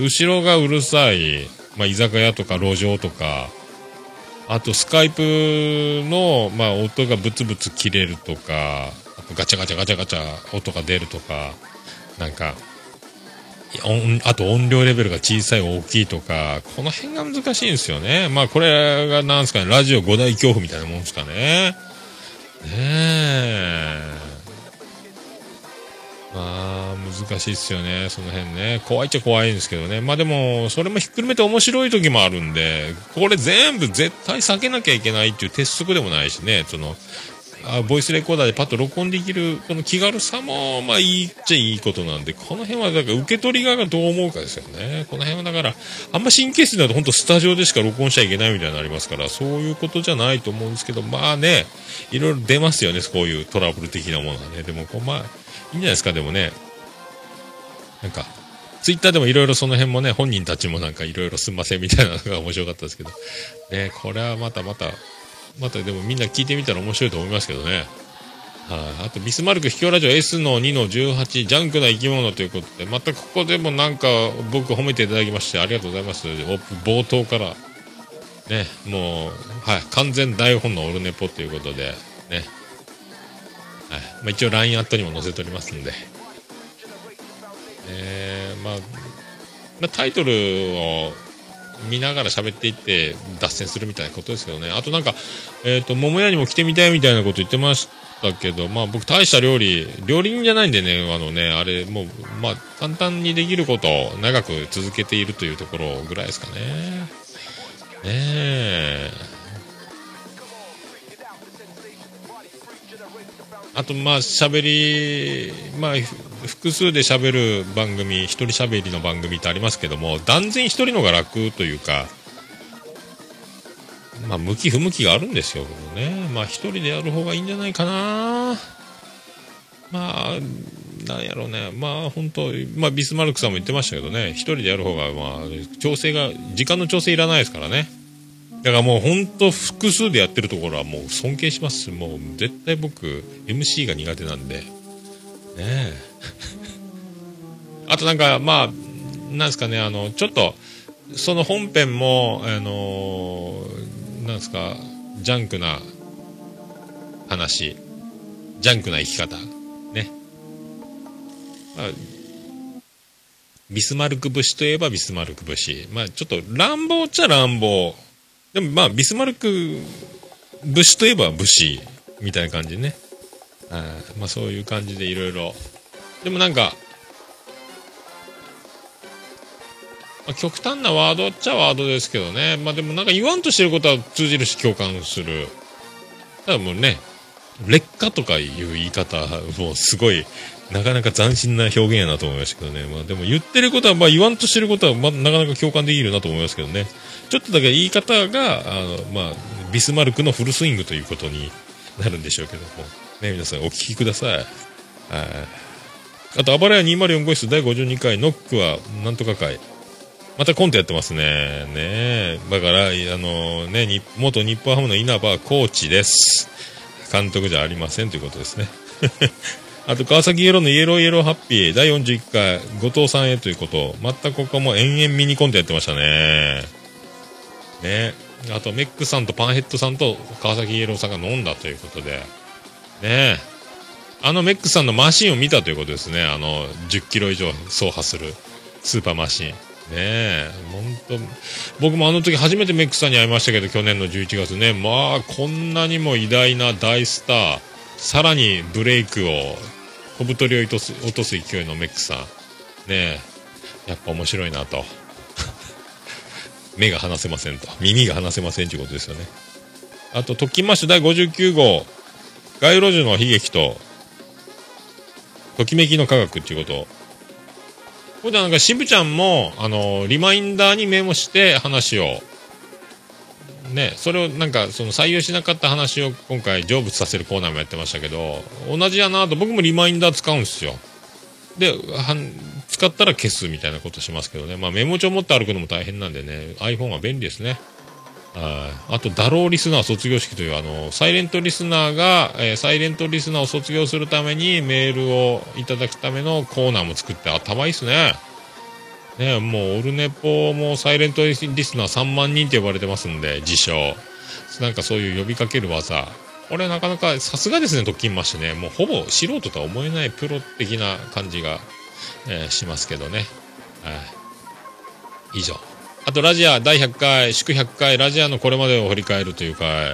後ろがうるさい、まあ居酒屋とか路上とか。あとスカイプの、まあ、音がブツブツ切れるとか、あとガチャガチャガチャガチャ音が出るとか、なんかあと音量レベルが小さい大きいとか、この辺が難しいんですよね。まあこれがなんですかね、ラジオ5大恐怖みたいなもんですかね。ねえ、まあ難しいっすよね、その辺ね。怖いっちゃ怖いんですけどね。まあでもそれもひっくるめて面白い時もあるんで、これ全部絶対避けなきゃいけないっていう鉄則でもないしね、そのボイスレコーダーでパッと録音できるこの気軽さもまあいいっちゃいいことなんで、この辺はだから受け取り側がどう思うかですよね。この辺はだからあんま神経質だと本当スタジオでしか録音しちゃいけないみたいになりますから、そういうことじゃないと思うんですけど、まあね、いろいろ出ますよね、こういうトラブル的なものはね。でもこうまあいいんじゃないですか。でもね、なんかツイッターでもいろいろその辺もね、本人たちもなんかいろいろすんませんみたいなのが面白かったですけどね。これはまたでもみんな聞いてみたら面白いと思いますけどね。はい。あとビスマルク秘境ラジオ S-2-18 ジャンクな生き物ということで、またここでもなんか僕褒めていただきましてありがとうございます。冒頭からね、もうはい、完全台本のオルネポということでね。まあ、一応 LINE アットにも載せておりますんで、まあ、タイトルを見ながら喋っていって脱線するみたいなことですけどね。あとなんか、桃屋にも来てみたいみたいなこと言ってましたけど、まあ僕大した料理人じゃないんでね、あれもう、まあ簡単にできることを長く続けているというところぐらいですかね。あとまあ喋り、まあ複数で喋る番組、一人喋りの番組ってありますけども、断然一人のが楽というか、まあ向き不向きがあるんですよね。まあ一人でやる方がいいんじゃないかな。まあなんやろうね。まあ本当、まあビスマルクさんも言ってましたけどね、一人でやる方がまあ調整が、時間の調整いらないですからね。だからもう本当複数でやってるところはもう尊敬します。もう絶対僕 MC が苦手なんで。ねえあとなんかまあなんですかね、ちょっとその本編もなんですかジャンクな話、ジャンクな生き方ね、まあ、ビスマルク節といえばビスマルク節、まあちょっと乱暴っちゃ乱暴でもまあビスマルク節といえば武士みたいな感じね、まあそういう感じでいろいろでもなんか、まあ、極端なワードっちゃワードですけどね。まあでもなんか言わんとしてることは通じるし共感する。ただもうね、劣化とかいう言い方もうすごいなかなか斬新な表現やなと思いましたけどね。まあでも言ってることはまあ言わんとしてることはまあなかなか共感できるなと思いますけどね。ちょっとだけ言い方がまあビスマルクのフルスイングということになるんでしょうけどもね、皆さんお聞きください。あと、あばらや204号室第52回、ノックはなんとか会。またコントやってますね。ねえ。だから、ね、元日本ハムの稲葉コーチです。監督じゃありませんということですね。あと、川崎イエローのイエローイエローハッピー第41回、後藤さんへということ。またここも延々ミニコントやってましたね。ねえ。あと、メックさんとパンヘッドさんと川崎イエローさんが飲んだということで。ねえ。メックさんのマシンを見たということですね。10キロ以上走破するスーパーマシン。ねえ、ほんと、僕もあの時初めてメックさんに会いましたけど、去年の11月ね。まあ、こんなにも偉大な大スター、さらにブレイクを、小太りを落とす勢いのメックさん。ねえ、やっぱ面白いなと。目が離せませんと。耳が離せませんということですよね。あと、特勤マッシュ第59号、街路樹の悲劇と、ときめきの科学っていうこと。これでなんか渋ちゃんもリマインダーにメモして話をね、それをなんかその採用しなかった話を今回成仏させるコーナーもやってましたけど、同じやなと。僕もリマインダー使うんですよ。で使ったら消すみたいなことしますけどね。まあメモ帳持って歩くのも大変なんでね、 iPhone は便利ですね。あとダローリスナー卒業式というサイレントリスナーが、サイレントリスナーを卒業するためにメールをいただくためのコーナーも作って、頭いいっすね。ね、もうオルネポもサイレントリスナー3万人って呼ばれてますんで、自称なんかそういう呼びかける技、これなかなかさすがですね。特訓ましてね、もうほぼ素人とは思えないプロ的な感じが、しますけどね。以上。あとラジア第100回、祝100回、ラジアのこれまでを振り返るという回。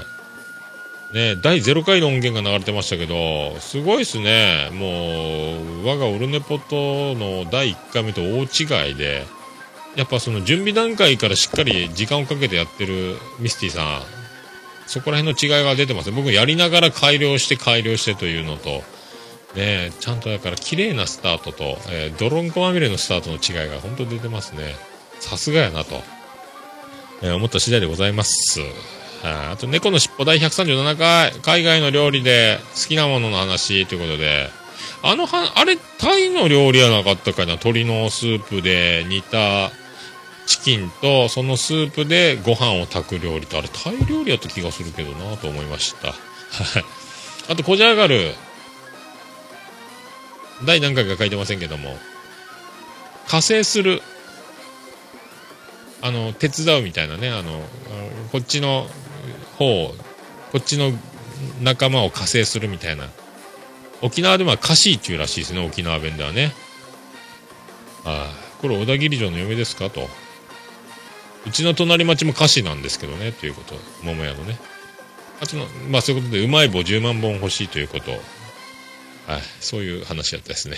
ね、第0回の音源が流れてましたけど、すごいっすね。もう、我がオルネポとの第1回目と大違いで、やっぱその準備段階からしっかり時間をかけてやってるミスティさん、そこら辺の違いが出てますね。僕やりながら改良してというのと、ね、ちゃんとだから綺麗なスタートと、泥んこまみれのスタートの違いが本当出てますね。さすがやなと、思った次第でございます。あと猫のしっぽ第137回、海外の料理で好きなものの話ということで、あれタイの料理やなかったかな。鶏のスープで煮たチキンとそのスープでご飯を炊く料理と、あれタイ料理やった気がするけどなと思いました。あとこじゃあがる第何回か書いてませんけども、加勢する手伝うみたいなね、こっちの方をこっちの仲間を加勢するみたいな沖縄ではカシーっていうらしいですね、沖縄弁ではね。ああ、これ小田切城の嫁ですかと。うちの隣町もカシなんですけどね、ということ。桃屋のね。あとの、まあそういうことで、うまい棒10万本欲しいということ。はい、そういう話だったですね。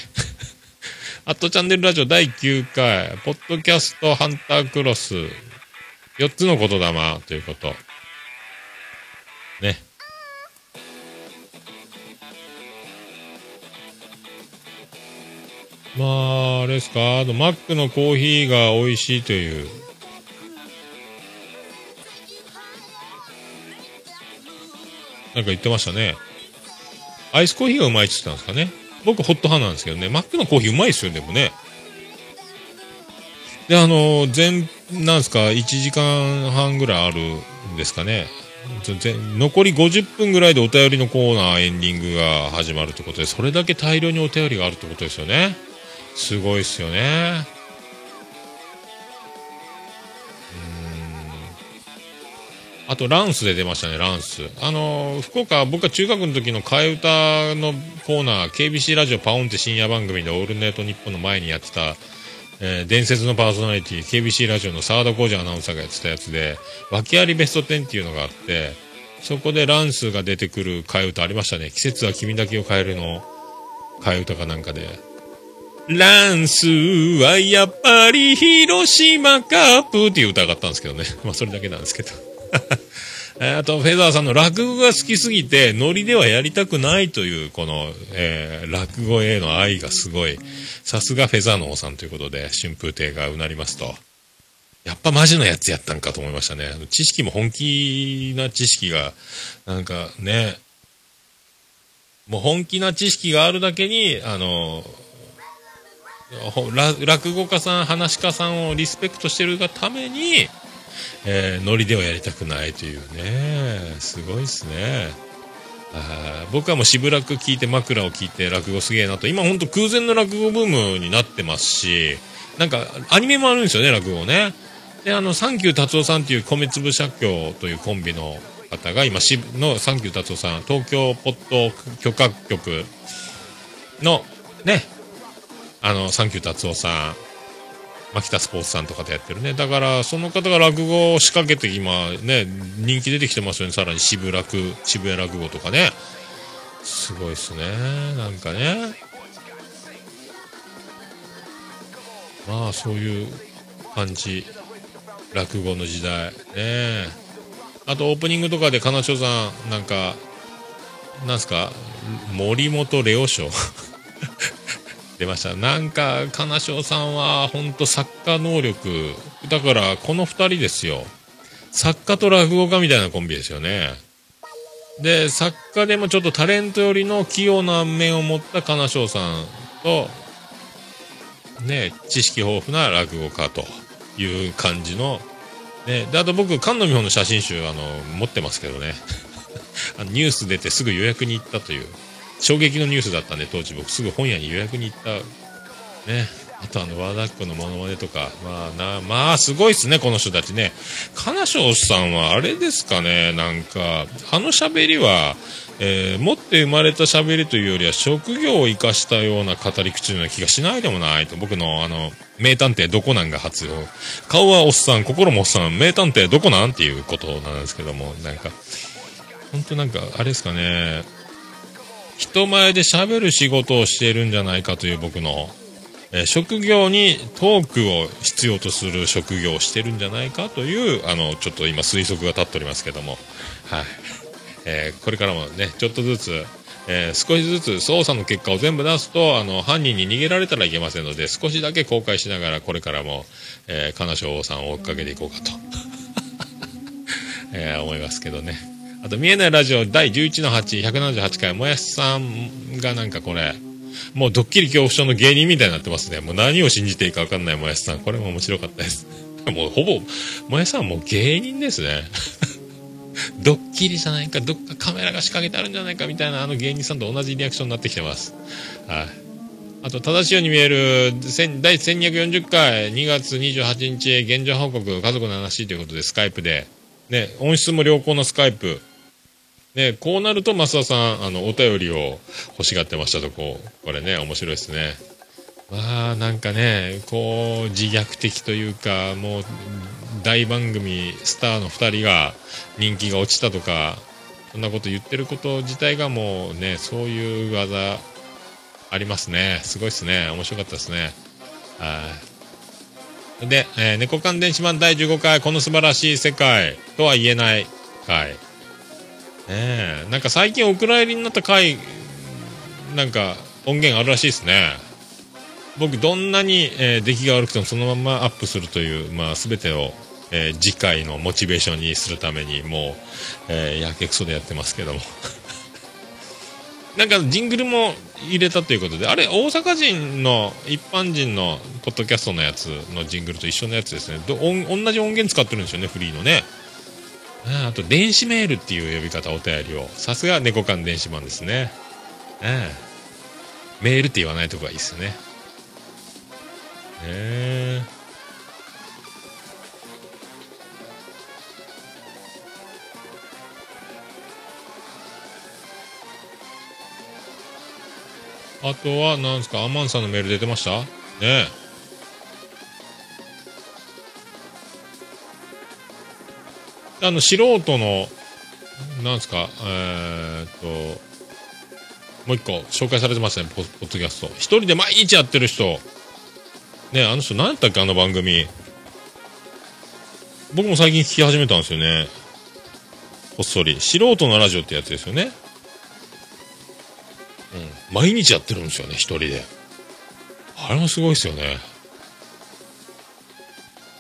アットチャンネルラジオ第9回、ポッドキャストハンタークロス、4つの言霊ということ。ね。まあ、あれですか、あとマックのコーヒーが美味しいという。なんか言ってましたね。アイスコーヒーがうまいって言ったんですかね。僕ホット派なんですけどね。マックのコーヒーうまいですよ、でもね。で、なんですか、1時間半ぐらいあるんですかね。残り50分ぐらいでお便りのコーナーエンディングが始まるってことで、それだけ大量にお便りがあるってことですよね。すごいですよね。あとランスで出ましたね、ランス。福岡、僕は中学の時の替え歌のコーナー、KBC ラジオパオンって深夜番組でオールナイトニッポンの前にやってた、伝説のパーソナリティ、KBC ラジオの沢田浩二アナウンサーがやってたやつで、訳ありベスト10っていうのがあって、そこでランスが出てくる替え歌ありましたね。季節は君だけを変えるの替え歌かなんかで。ランスはやっぱり広島カープっていう歌があったんですけどね。まあそれだけなんですけど。あとフェザーさんの落語が好きすぎてノリではやりたくないというこの、落語への愛がすごい、さすがフェザーの王さんということで春風亭がうなりますと、やっぱマジのやつやったんかと思いましたね。知識も本気な知識がなんかね、もう本気な知識があるだけに落語家さん話家さんをリスペクトしてるがためにノリではやりたくないというね、すごいですね。あ、僕はもうしぶらく聞いて枕を聞いて落語すげえなと、今ほんと空前の落語ブームになってますし、なんかアニメもあるんですよね、落語ね。で、サンキュー達夫さんっていう米粒社協というコンビの方が今のサンキュー達夫さん東京ポッド許可局のね、サンキュー達夫さん牧田スポーツさんとかでやってるね。だからその方が落語を仕掛けて今ね人気出てきてますよね。さらに渋谷落語とかね、すごいっすね。なんかね、まあそういう感じ、落語の時代ね。あとオープニングとかで金城さんなんかなんすか森本レオ賞出ました。なんか金城さんはほんと作家能力だから、この2人ですよ、作家と落語家みたいなコンビですよね。で作家でもちょっとタレント寄りの器用な面を持った金城さんとね、知識豊富な落語家という感じのね。であと僕菅野美穂の写真集持ってますけどねニュース出てすぐ予約に行ったという衝撃のニュースだったんで、当時僕すぐ本屋に予約に行ったね。あと和田っ子のモノマネとか、まあすごいっすね、この人たちね。金城さんはあれですかね、なんか喋りは、持って生まれた喋りというよりは職業を生かしたような語り口のような気がしないでもないと。僕の名探偵どこなんが発表、顔はおっさん心もおっさん名探偵どこなんっていうことなんですけども、なんか本当なんかあれですかね、人前で喋る仕事をしているんじゃないかという僕の、職業にトークを必要とする職業をしてるんじゃないかというちょっと今推測が立っておりますけども、はい、これからもねちょっとずつ、少しずつ捜査の結果を全部出すと犯人に逃げられたらいけませんので、少しだけ後悔しながらこれからも、金城さんを追っかけていこうかと、思いますけどね。あと見えないラジオ第11の8、178回、もやしさんがなんかこれ、もうドッキリ恐怖症の芸人みたいになってますね。もう何を信じていいか分かんないもやしさん。これも面白かったです。もうほぼ、もやしさんはもう芸人ですね。ドッキリじゃないか、どっかカメラが仕掛けてあるんじゃないかみたいな芸人さんと同じリアクションになってきてます。はい。あと、正しいように見える、第1240回、2月28日、現状報告、家族の話ということで、スカイプで、ね、音質も良好なスカイプ。ね、こうなると増田さんお便りを欲しがってましたとこれね面白いですね。まあなんかねこう自虐的というかもう大番組スターの2人が人気が落ちたとかそんなこと言ってること自体がもうねそういう技ありますね。すごいですね。面白かったですね。で、猫缶電子版第15回この素晴らしい世界とは言えない回、なんか最近お蔵入りになった回なんか音源あるらしいですね。僕どんなに、出来が悪くてもそのままアップするという、まあ、全てを、次回のモチベーションにするためにもう、やけくそでやってますけどもなんかジングルも入れたということで、あれ大阪人の一般人のポッドキャストのやつのジングルと一緒のやつですね。同じ音源使ってるんですよね、フリーのね。あと電子メールっていう呼び方お便りをさすが猫缶電子版ですね。メールって言わないとこがいいですよね。あとは何ですか、アマンさんのメール出てましたね。素人の何ですかもう一個紹介されてましたね、ポッドキャスト一人で毎日やってる人ね。あの人何やったっけ、あの番組僕も最近聞き始めたんですよね、こっそり。素人のラジオってやつですよね。毎日やってるんですよね、一人で。あれもすごいですよね。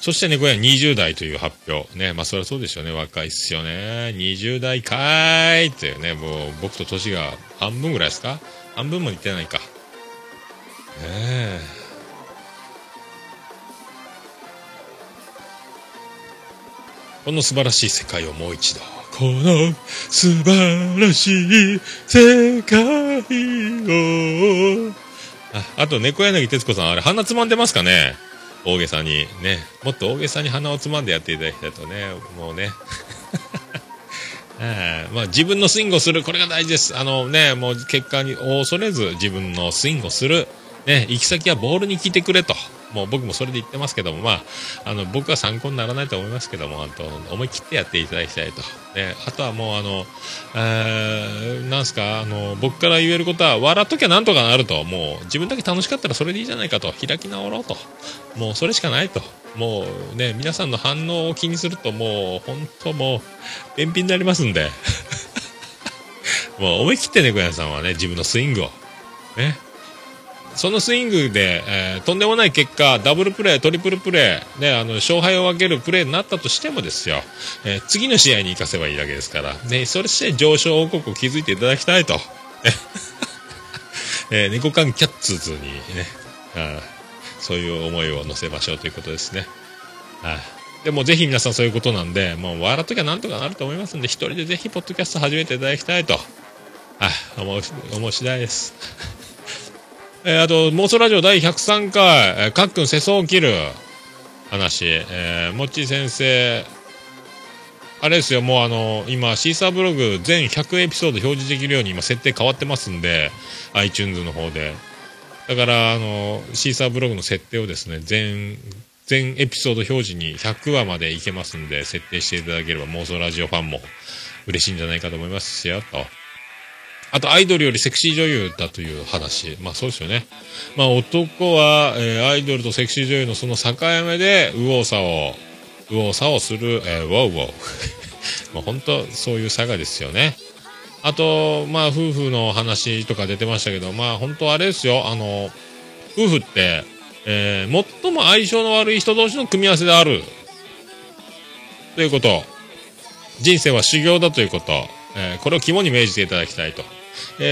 そしてね、これは20代という発表ね。まあそりゃそうでしょうね、若いっすよね。20代かーいってね、もう僕と年が半分ぐらいですか、半分もいってないかね。この素晴らしい世界をもう一度、この素晴らしい世界を。 あと猫柳徹子さん、あれ鼻つまんでますかね、大げさにね。もっと大げさに鼻をつまんでやっていただきたいとね、もうねまあ、自分のスイングをする、これが大事です。もう結果に恐れず自分のスイングをする、ね、行き先はボールに聞いてくれと、もう僕もそれで言ってますけども、まあ、僕は参考にならないと思いますけども、思い切ってやっていただきたいと。で、あとはもうなんすか、僕から言えることは、笑っときゃなんとかなると。もう自分だけ楽しかったらそれでいいじゃないかと、開き直ろうと、もうそれしかないと。もうね、皆さんの反応を気にすると、もう本当もう便秘になりますんでもう思い切ってね、小屋さんはね、自分のスイングをね、そのスイングで、とんでもない結果、ダブルプレー、トリプルプレー、ね、勝敗を分けるプレーになったとしてもですよ、次の試合に生かせばいいだけですから、ね、それして上昇王国を築いていただきたいと。猫缶キャッツズにね、そういう思いを乗せましょうということですね。でもぜひ皆さんそういうことなんで、もう笑っときゃなんとかなると思いますんで、一人でぜひポッドキャスト始めていただきたいと、思う次第ですあと妄想ラジオ第103回、かっくん世相を切る話、もっちー先生、あれですよ、もう今シーサーブログ全100エピソード表示できるように今設定変わってますんで、 iTunes の方で。だからシーサーブログの設定をですね、全エピソード表示に100話までいけますんで、設定していただければ妄想ラジオファンも嬉しいんじゃないかと思いますし、あとアイドルよりセクシー女優だという話。まあそうですよね。まあ男は、アイドルとセクシー女優のその境目で右往左往する、まあ本当そういう差がですよね。あとまあ夫婦の話とか出てましたけど、まあ本当あれですよ、夫婦って、最も相性の悪い人同士の組み合わせであるということ、人生は修行だということ、これを肝に銘じていただきたいと。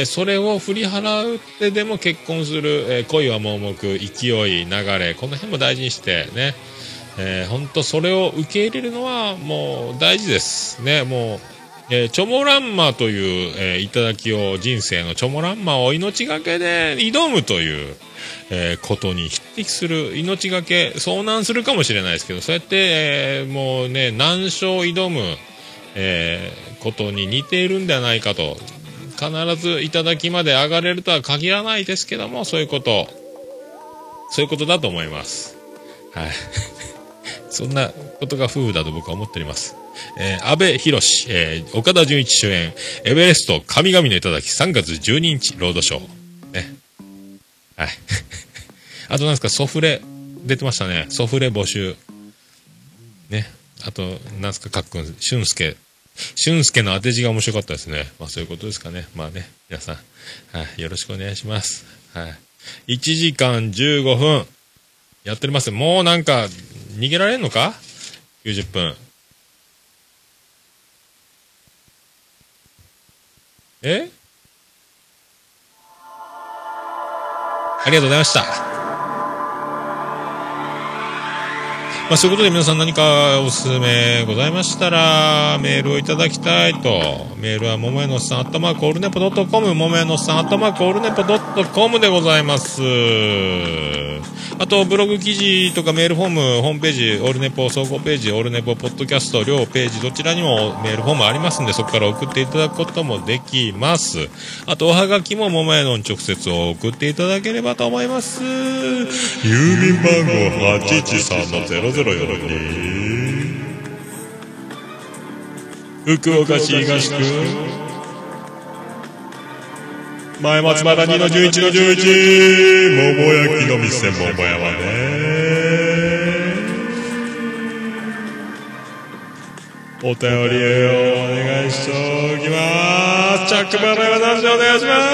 それを振り払ってでも結婚する、恋は盲目、勢い、流れ、この辺も大事にしてね、本当それを受け入れるのはもう大事ですね。もう、チョモランマという、頂を、人生のチョモランマを命がけで挑むという、ことに匹敵する、命がけ、遭難するかもしれないですけど、そうやって、もうね、難所を挑む、ことに似ているんではないかと。必ず頂きまで上がれるとは限らないですけども、そういうことだと思います。はいそんなことが夫婦だと僕は思っております。安倍博士、岡田准一主演エベレスト神々の頂き、3月12日ロードショーね。はいあとなんですか、ソフレ出てましたね。ソフレ募集ね。あとなんですか、かっくん俊介の当て字が面白かったですね。まあそういうことですかね。まあね、皆さん、はい、よろしくお願いします。はい。1時間15分やっております。もうなんか逃げられんのか ？90 分。ありがとうございました。まあそういうことで皆さん何かおすすめございましたらメールをいただきたいと。メールはももやのさん@allnepo.com、 ももやのさん@allnepo.com でございます。あとブログ記事とかメールフォーム、ホームページ、オールネポ総合ページ、オールネポポッドキャスト両ページどちらにもメールフォームありますんで、そこから送っていただくこともできます。あとおはがきもももやのに直接送っていただければと思います。郵便番号 813-0042 福岡市東区前松原 2-11 桃焼きの店桃山ね。お便りをお願いしておきます。チャックバラは何時お願いします。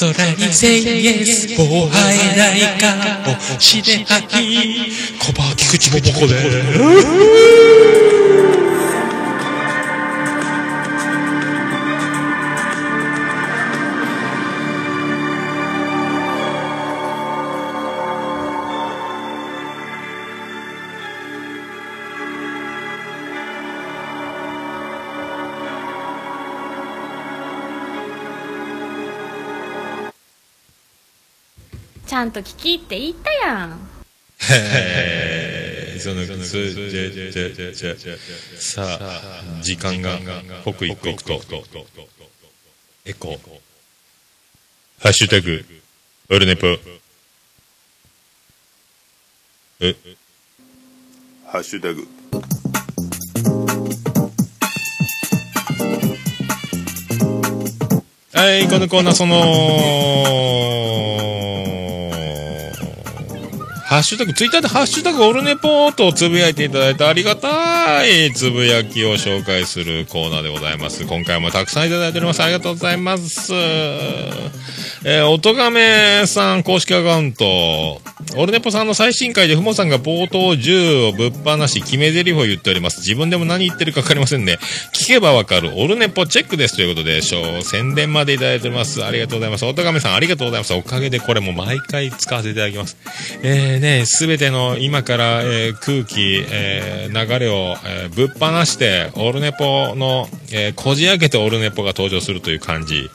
空に千円スポー会えないかもしれない小葉菊池桃子でちゃんと聞きって言ったやん。へー、さあ時間が刻一刻とエコーハッシュタグオルネポハッシュタグはいこのコーナーそのハッシュタグ、ツイッターでハッシュタグオルネポーとつぶやいていただいたありがたいつぶやきを紹介するコーナーでございます。今回もたくさんいただいております。ありがとうございます。おとがめさん公式アカウント、オルネポさんの最新回でふもさんが冒頭銃をぶっ放し決め台詞を言っております。自分でも何言ってるか分かりませんね。聞けばわかるオルネポチェックですということで宣伝までいただいております。ありがとうございます。おとがめさんありがとうございます。おかげでこれも毎回使わせていただきます。ね、すべての今から、空気、流れを、ぶっ放してオルネポの、こじ開けてオルネポが登場するという感じ、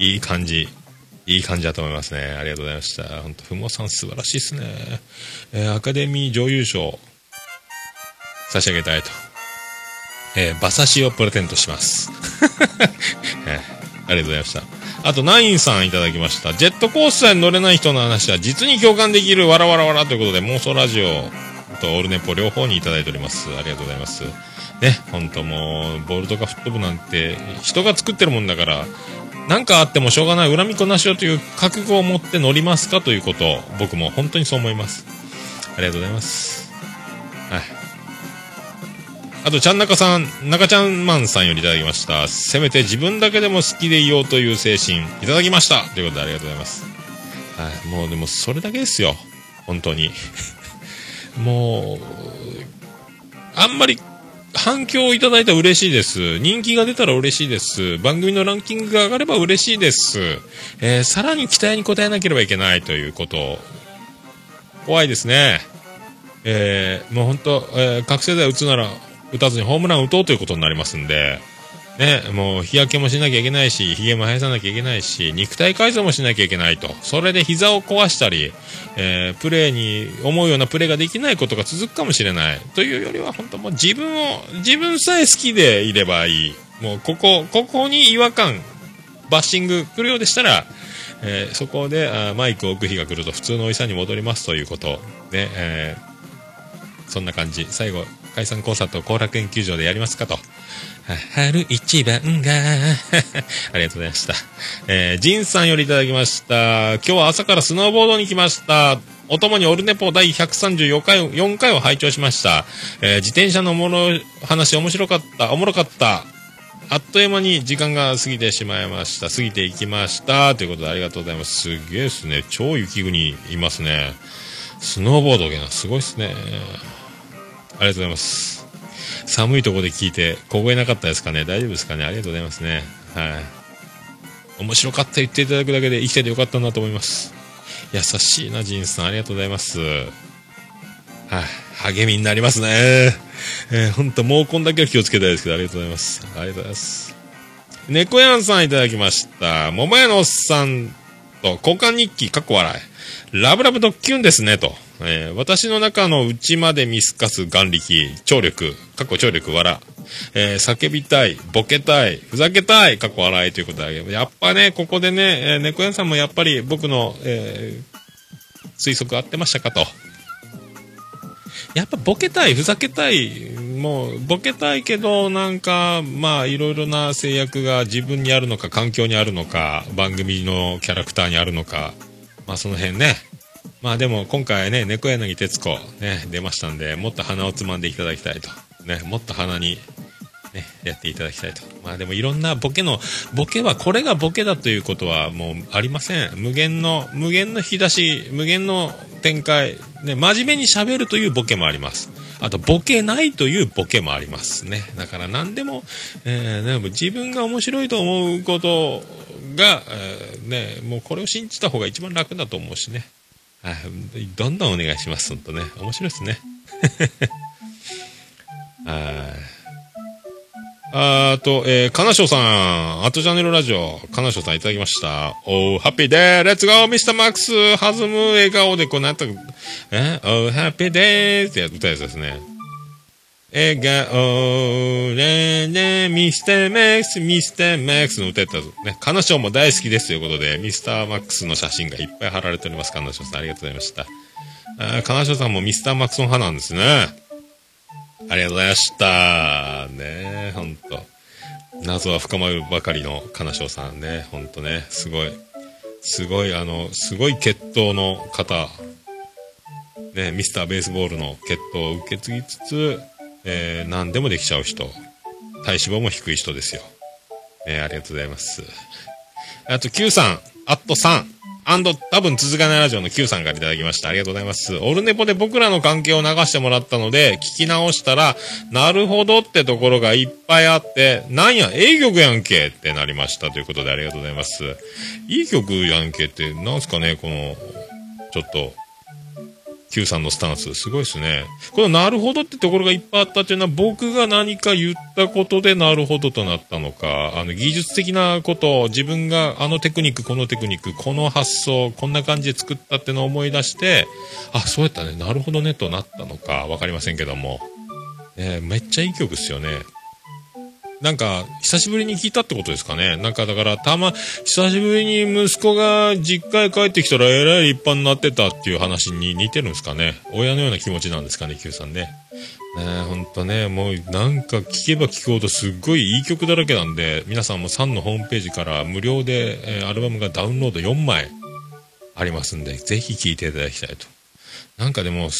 いい感じだと思いますね。ありがとうございました。本当ふもさん素晴らしいですね。アカデミー女優賞差し上げたいと、馬刺しをプレゼントします、ありがとうございました。あとナインさんいただきました。ジェットコースターに乗れない人の話は実に共感できるわらわらわらということで、妄想ラジオとオルネポ両方にいただいております。ありがとうございますね。本当もうボールとかフット部なんて人が作ってるもんだから、なんかあってもしょうがない恨みっこなしよという覚悟を持って乗りますかということ、僕も本当にそう思います。ありがとうございます。はい、あとちゃんなかさん、なかちゃんまんさんよりいただきました。せめて自分だけでも好きでいようという精神いただきましたということで、ありがとうございます。はい、もうでもそれだけですよ本当にもうあんまり反響をいただいたら嬉しいです。人気が出たら嬉しいです。番組のランキングが上がれば嬉しいです。さらに期待に応えなければいけないということ、怖いですね。もう本当、覚醒剤打つなら打たずにホームラン打とうということになりますんで、ね、もう日焼けもしなきゃいけないし、ひげも生やさなきゃいけないし、肉体改造もしなきゃいけないと。それで膝を壊したり、プレーに思うようなプレーができないことが続くかもしれないというよりは、本当もう自分さえ好きでいればいい。もうここに違和感、バッシング来るようでしたら、そこでマイクを置く日が来ると普通のおじさんに戻りますということで、そんな感じ。最後解散コンサートを後楽園球場でやりますかと。春一番がありがとうございました。ジンさんよりいただきました。今日は朝からスノーボードに来ました。おともにオルネポ第134回4回を拝聴しました。自転車のおもろかった。あっという間に時間が過ぎていきましたということで、ありがとうございます。すげえですね。超雪国いますね。スノーボードがすごいですね。ありがとうございます。寒いところで聞いて凍えなかったですかね。大丈夫ですかね。ありがとうございますね。はい、面白かった言っていただくだけで生きててよかったなと思います。優しいなジンさん、ありがとうございます。はい、励みになりますね。本当毛根だけは気をつけたいですけど、ありがとうございます。ありがとうございます。猫やんさんいただきました。桃屋のおっさんと交換日記かっこ笑いラブラブドッキュンですねと。私の中の内まで見透かす眼力聴力かっこ聴力笑、叫びたいボケたいふざけたいかっこ笑いということで、やっぱねここでね、猫やんさんもやっぱり僕の、推測合ってましたかと。やっぱボケたいふざけたい、もうボケたいけどなんかまあいろいろな制約が自分にあるのか環境にあるのか番組のキャラクターにあるのか、まあその辺ね、まあでも今回ね猫柳徹子ね出ましたんで、もっと鼻をつまんでいただきたいとね、もっと鼻にねやっていただきたいと。まあでもいろんなボケはこれがボケだということはもうありません。無限の引き出し、無限の展開、ね、真面目に喋るというボケもあります。あとボケないというボケもありますね。だから何でも、自分が面白いと思うことが、もうこれを信じた方が一番楽だと思うしね。どんどんお願いします。ほんとね面白いですね。あと、かなしょうさん、アトチャンネルラジオ、かなしょうさんいただきました。おー、ハッピーデー、レッツゴー、ミスターマックス、弾む笑顔で、こうなった、おー、ハッピーデーって歌うやつですね。笑顔で、ミスターマックス、ミスターマックスの歌やったね。かなしょうも大好きですということで、ミスターマックスの写真がいっぱい貼られております。かなしょうさん、ありがとうございました。かなしょうさんもミスターマックスの派なんですね。ありがとうございました。ねえ、ほんと。謎は深まるばかりの金正さんね。ほんとね、すごい、すごい血統の方。ね、ミスターベースボールの血統を受け継ぎつつ、何でもできちゃう人。体脂肪も低い人ですよ。ありがとうございます。あと、Q さん、アット3。多分続かないラジオの Q さんからいただきました。ありがとうございます。オルネポで僕らの関係を流してもらったので、聞き直したら、なるほどってところがいっぱいあって、なんや、ええ曲やんけってなりましたということでありがとうございます。いい曲やんけって、なんすかね、この、ちょっと、Q さんのスタンス、すごいですね。このなるほどってところがいっぱいあったっていうのは、僕が何か言ったことでなるほどとなったのか、技術的なことを自分があのテクニック、この発想、こんな感じで作ったってのを思い出して、あ、そうやったね、なるほどねとなったのか、わかりませんけども。めっちゃいい曲っすよね。なんか、久しぶりに聞いたってことですかね。なんかだから、久しぶりに息子が実家へ帰ってきたらえらい立派になってたっていう話に似てるんですかね。親のような気持ちなんですかね、Q さんね。ほんとね、もうなんか聞けば聞くほどすっごいいい曲だらけなんで、皆さんもサンのホームページから無料で、アルバムがダウンロード4枚ありますんで、ぜひ聴いていただきたいと。なんかでも、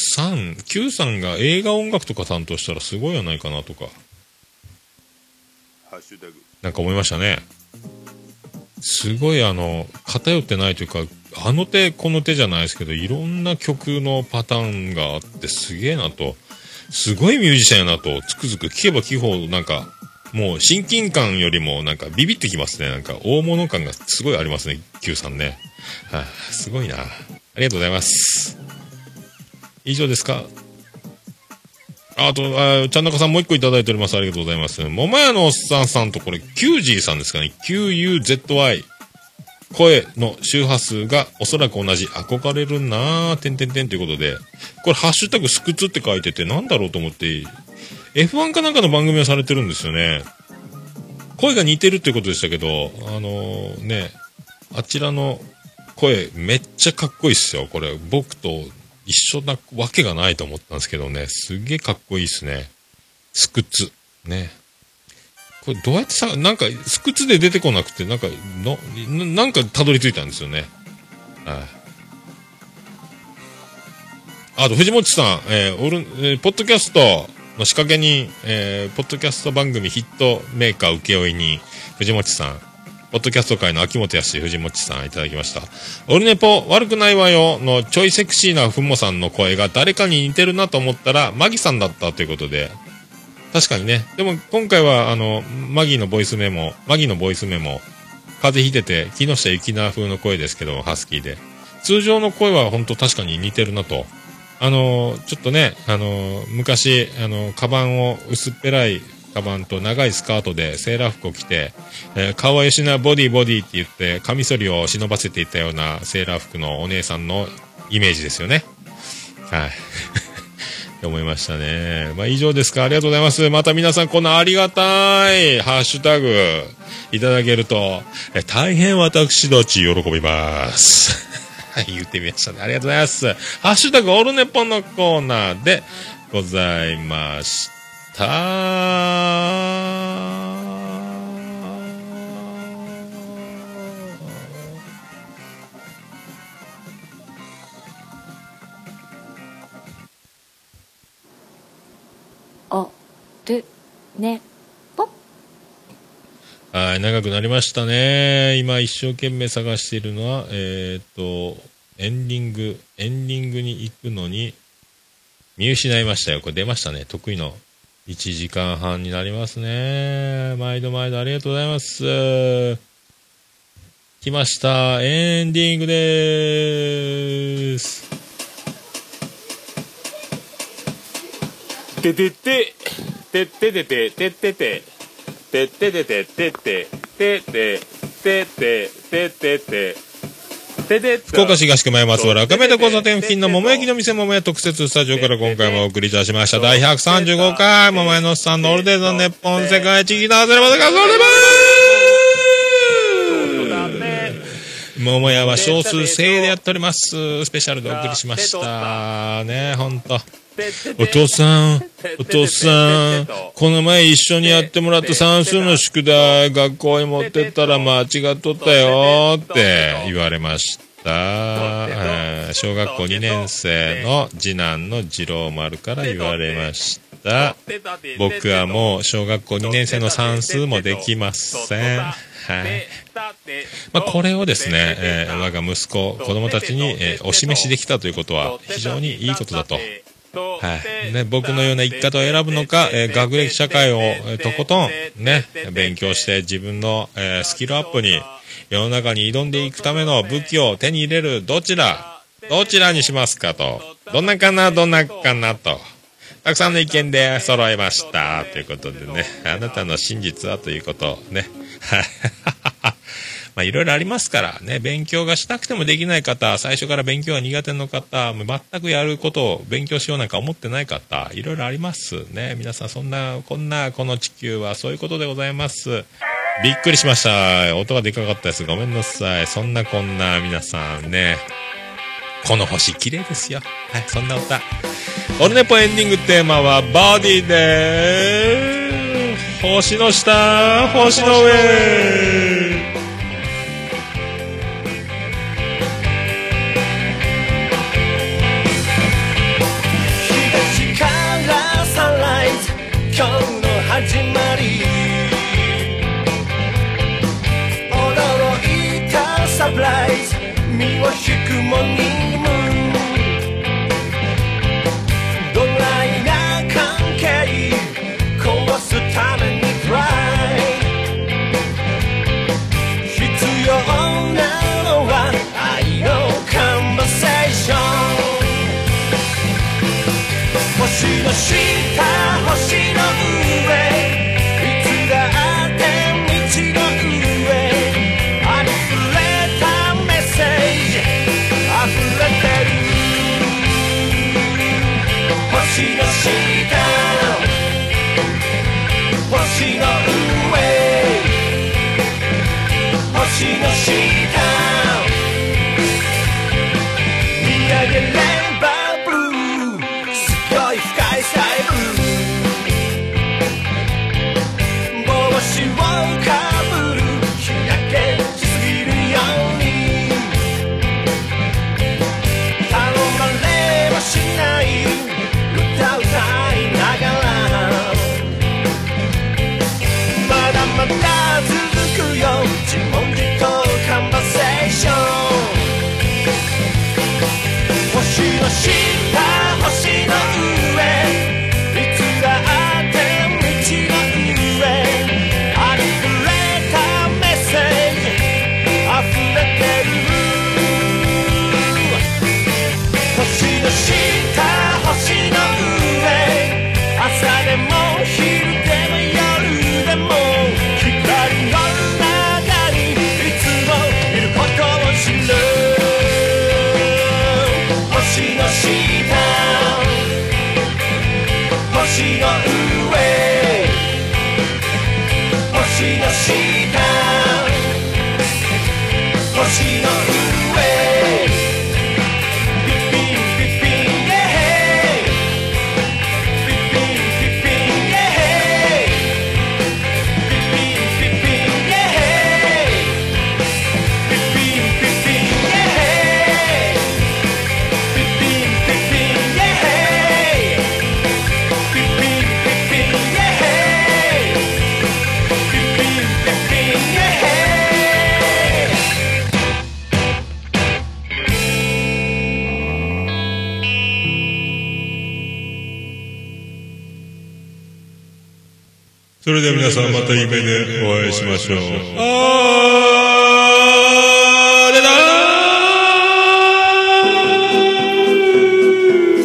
Q さんが映画音楽とか担当したらすごいやないかなとか。なんか思いましたね。すごい偏ってないというか、あの手この手じゃないですけど、いろんな曲のパターンがあってすげえなと、すごいミュージシャンやなとつくづく聞けば聞くほど、なんかもう親近感よりもなんかビビってきますね。なんか大物感がすごいありますね、Q さんね。はあ、すごいな。ありがとうございます。以上ですか。あと、ちゃんなかさんもう一個いただいております。ありがとうございます。もまやのおっさんさんと、これ、QZ さんですかね。QUZY。声の周波数がおそらく同じ。憧れるなぁ、てんてんてんということで。これ、ハッシュタグスクツって書いてて、なんだろうと思って、F1 かなんかの番組をされてるんですよね。声が似てるっていうことでしたけど、ね、あちらの声、めっちゃかっこいいっすよ。これ、僕と、一緒なわけがないと思ったんですけどね。すげえかっこいいですね。スクツ。ね。これどうやってさ、なんか、スクツで出てこなくて、なんか、なんかたどり着いたんですよね。はい。あと、藤本さん、ポッドキャストの仕掛け人、ポッドキャスト番組ヒットメーカー請負人、藤本さん。ポッドキャスト界の秋元康、藤本さんいただきました。オルネポ悪くないわよのちょいセクシーなふんもさんの声が誰かに似てるなと思ったらマギさんだったということで、確かにね。でも今回はマギのボイスメモ、風邪ひいてて木下ゆきな風の声ですけどハスキーで、通常の声は本当確かに似てるなと。ちょっとね、昔カバンを薄っぺらいカバンと長いスカートでセーラー服を着て、川吉なボディボディって言ってカミソリを忍ばせていたようなセーラー服のお姉さんのイメージですよね。はいって思いましたね。まあ以上ですか。ありがとうございます。また皆さんこのありがたいハッシュタグいただけると大変私たち喜びます言ってみましたね。ありがとうございます。ハッシュタグオルネポのコーナーでございましたたおるねぽ。はい、長くなりましたね。今一生懸命探しているのはエンディングに行くのに見失いましたよ。これ出ましたね。得意の1時間半になりますね。毎度毎度ありがとうございます。来ました。エンディングでーす。ててててててててててててててててててててててて福岡市東区前松原赤目田交差点付近の桃焼きの店桃屋特設スタジオから今回もお送りいたしました第135回桃屋のおっさんのオールデイズの日本世界一ギターズレバーで桃屋は少数制でやっておりますスペシャルでお送りしましたね。ほんとお父さんこの前一緒にやってもらった算数の宿題学校に持ってったら間違っとったよって言われました。小学校2年生の次男の次郎丸から言われました。僕はもう小学校2年生の算数もできません。はい。まあ、これをですね、我が息子子供たちに、お示しできたということは非常にいいことだと。はいね、僕のような生き方を選ぶのか、学歴社会をとことん、ね、勉強して自分の、スキルアップに世の中に挑んでいくための武器を手に入れるどちらにしますかと。どんなかなとたくさんの意見で揃えましたということでね。あなたの真実はということをねまあいろいろありますからね。勉強がしたくてもできない方、最初から勉強が苦手の方、全くやることを勉強しようなんか思ってない方、いろいろありますね。皆さんこの地球はそういうことでございます。びっくりしました。音がでかかったです。ごめんなさい。そんなこんな皆さんね。この星綺麗ですよ。はい、そんな歌。オルネポエンディングテーマはバディで星の下、星の上。今日の始まり驚いたサプライズ身を引くもにもドライな関係壊すためにトライ星の上、星の下、見上げればブルー、すっごい深いスカイブルー、帽子をかぶる、日焼けしすぎるように頼まれはしない、歌歌いながらまだ続くよ、自問自答カンバセーション、星の下、星の上、いつだって道の上、あふれたメッセージ、あふれてる、星の下、星の上、朝でも昼でも夜でも星の上、星の下、星の上、ピッピンピッピンイエーイ、ピッピンピッピンイエーイ、ピッピンピッピンイエーイ、ピッピンピッピンイエーイ、ピッピンピッピンイエーイ、それでは皆さんまた夢でお会いしましょう。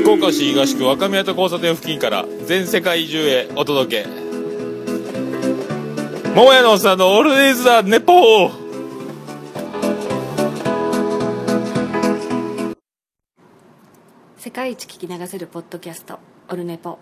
福岡市東区若宮と交差点付近から全世界中へお届け、桃屋のおっさんのオールディーズ・ザ・ネポー。世界一聞き流せるポッドキャストオルネポ。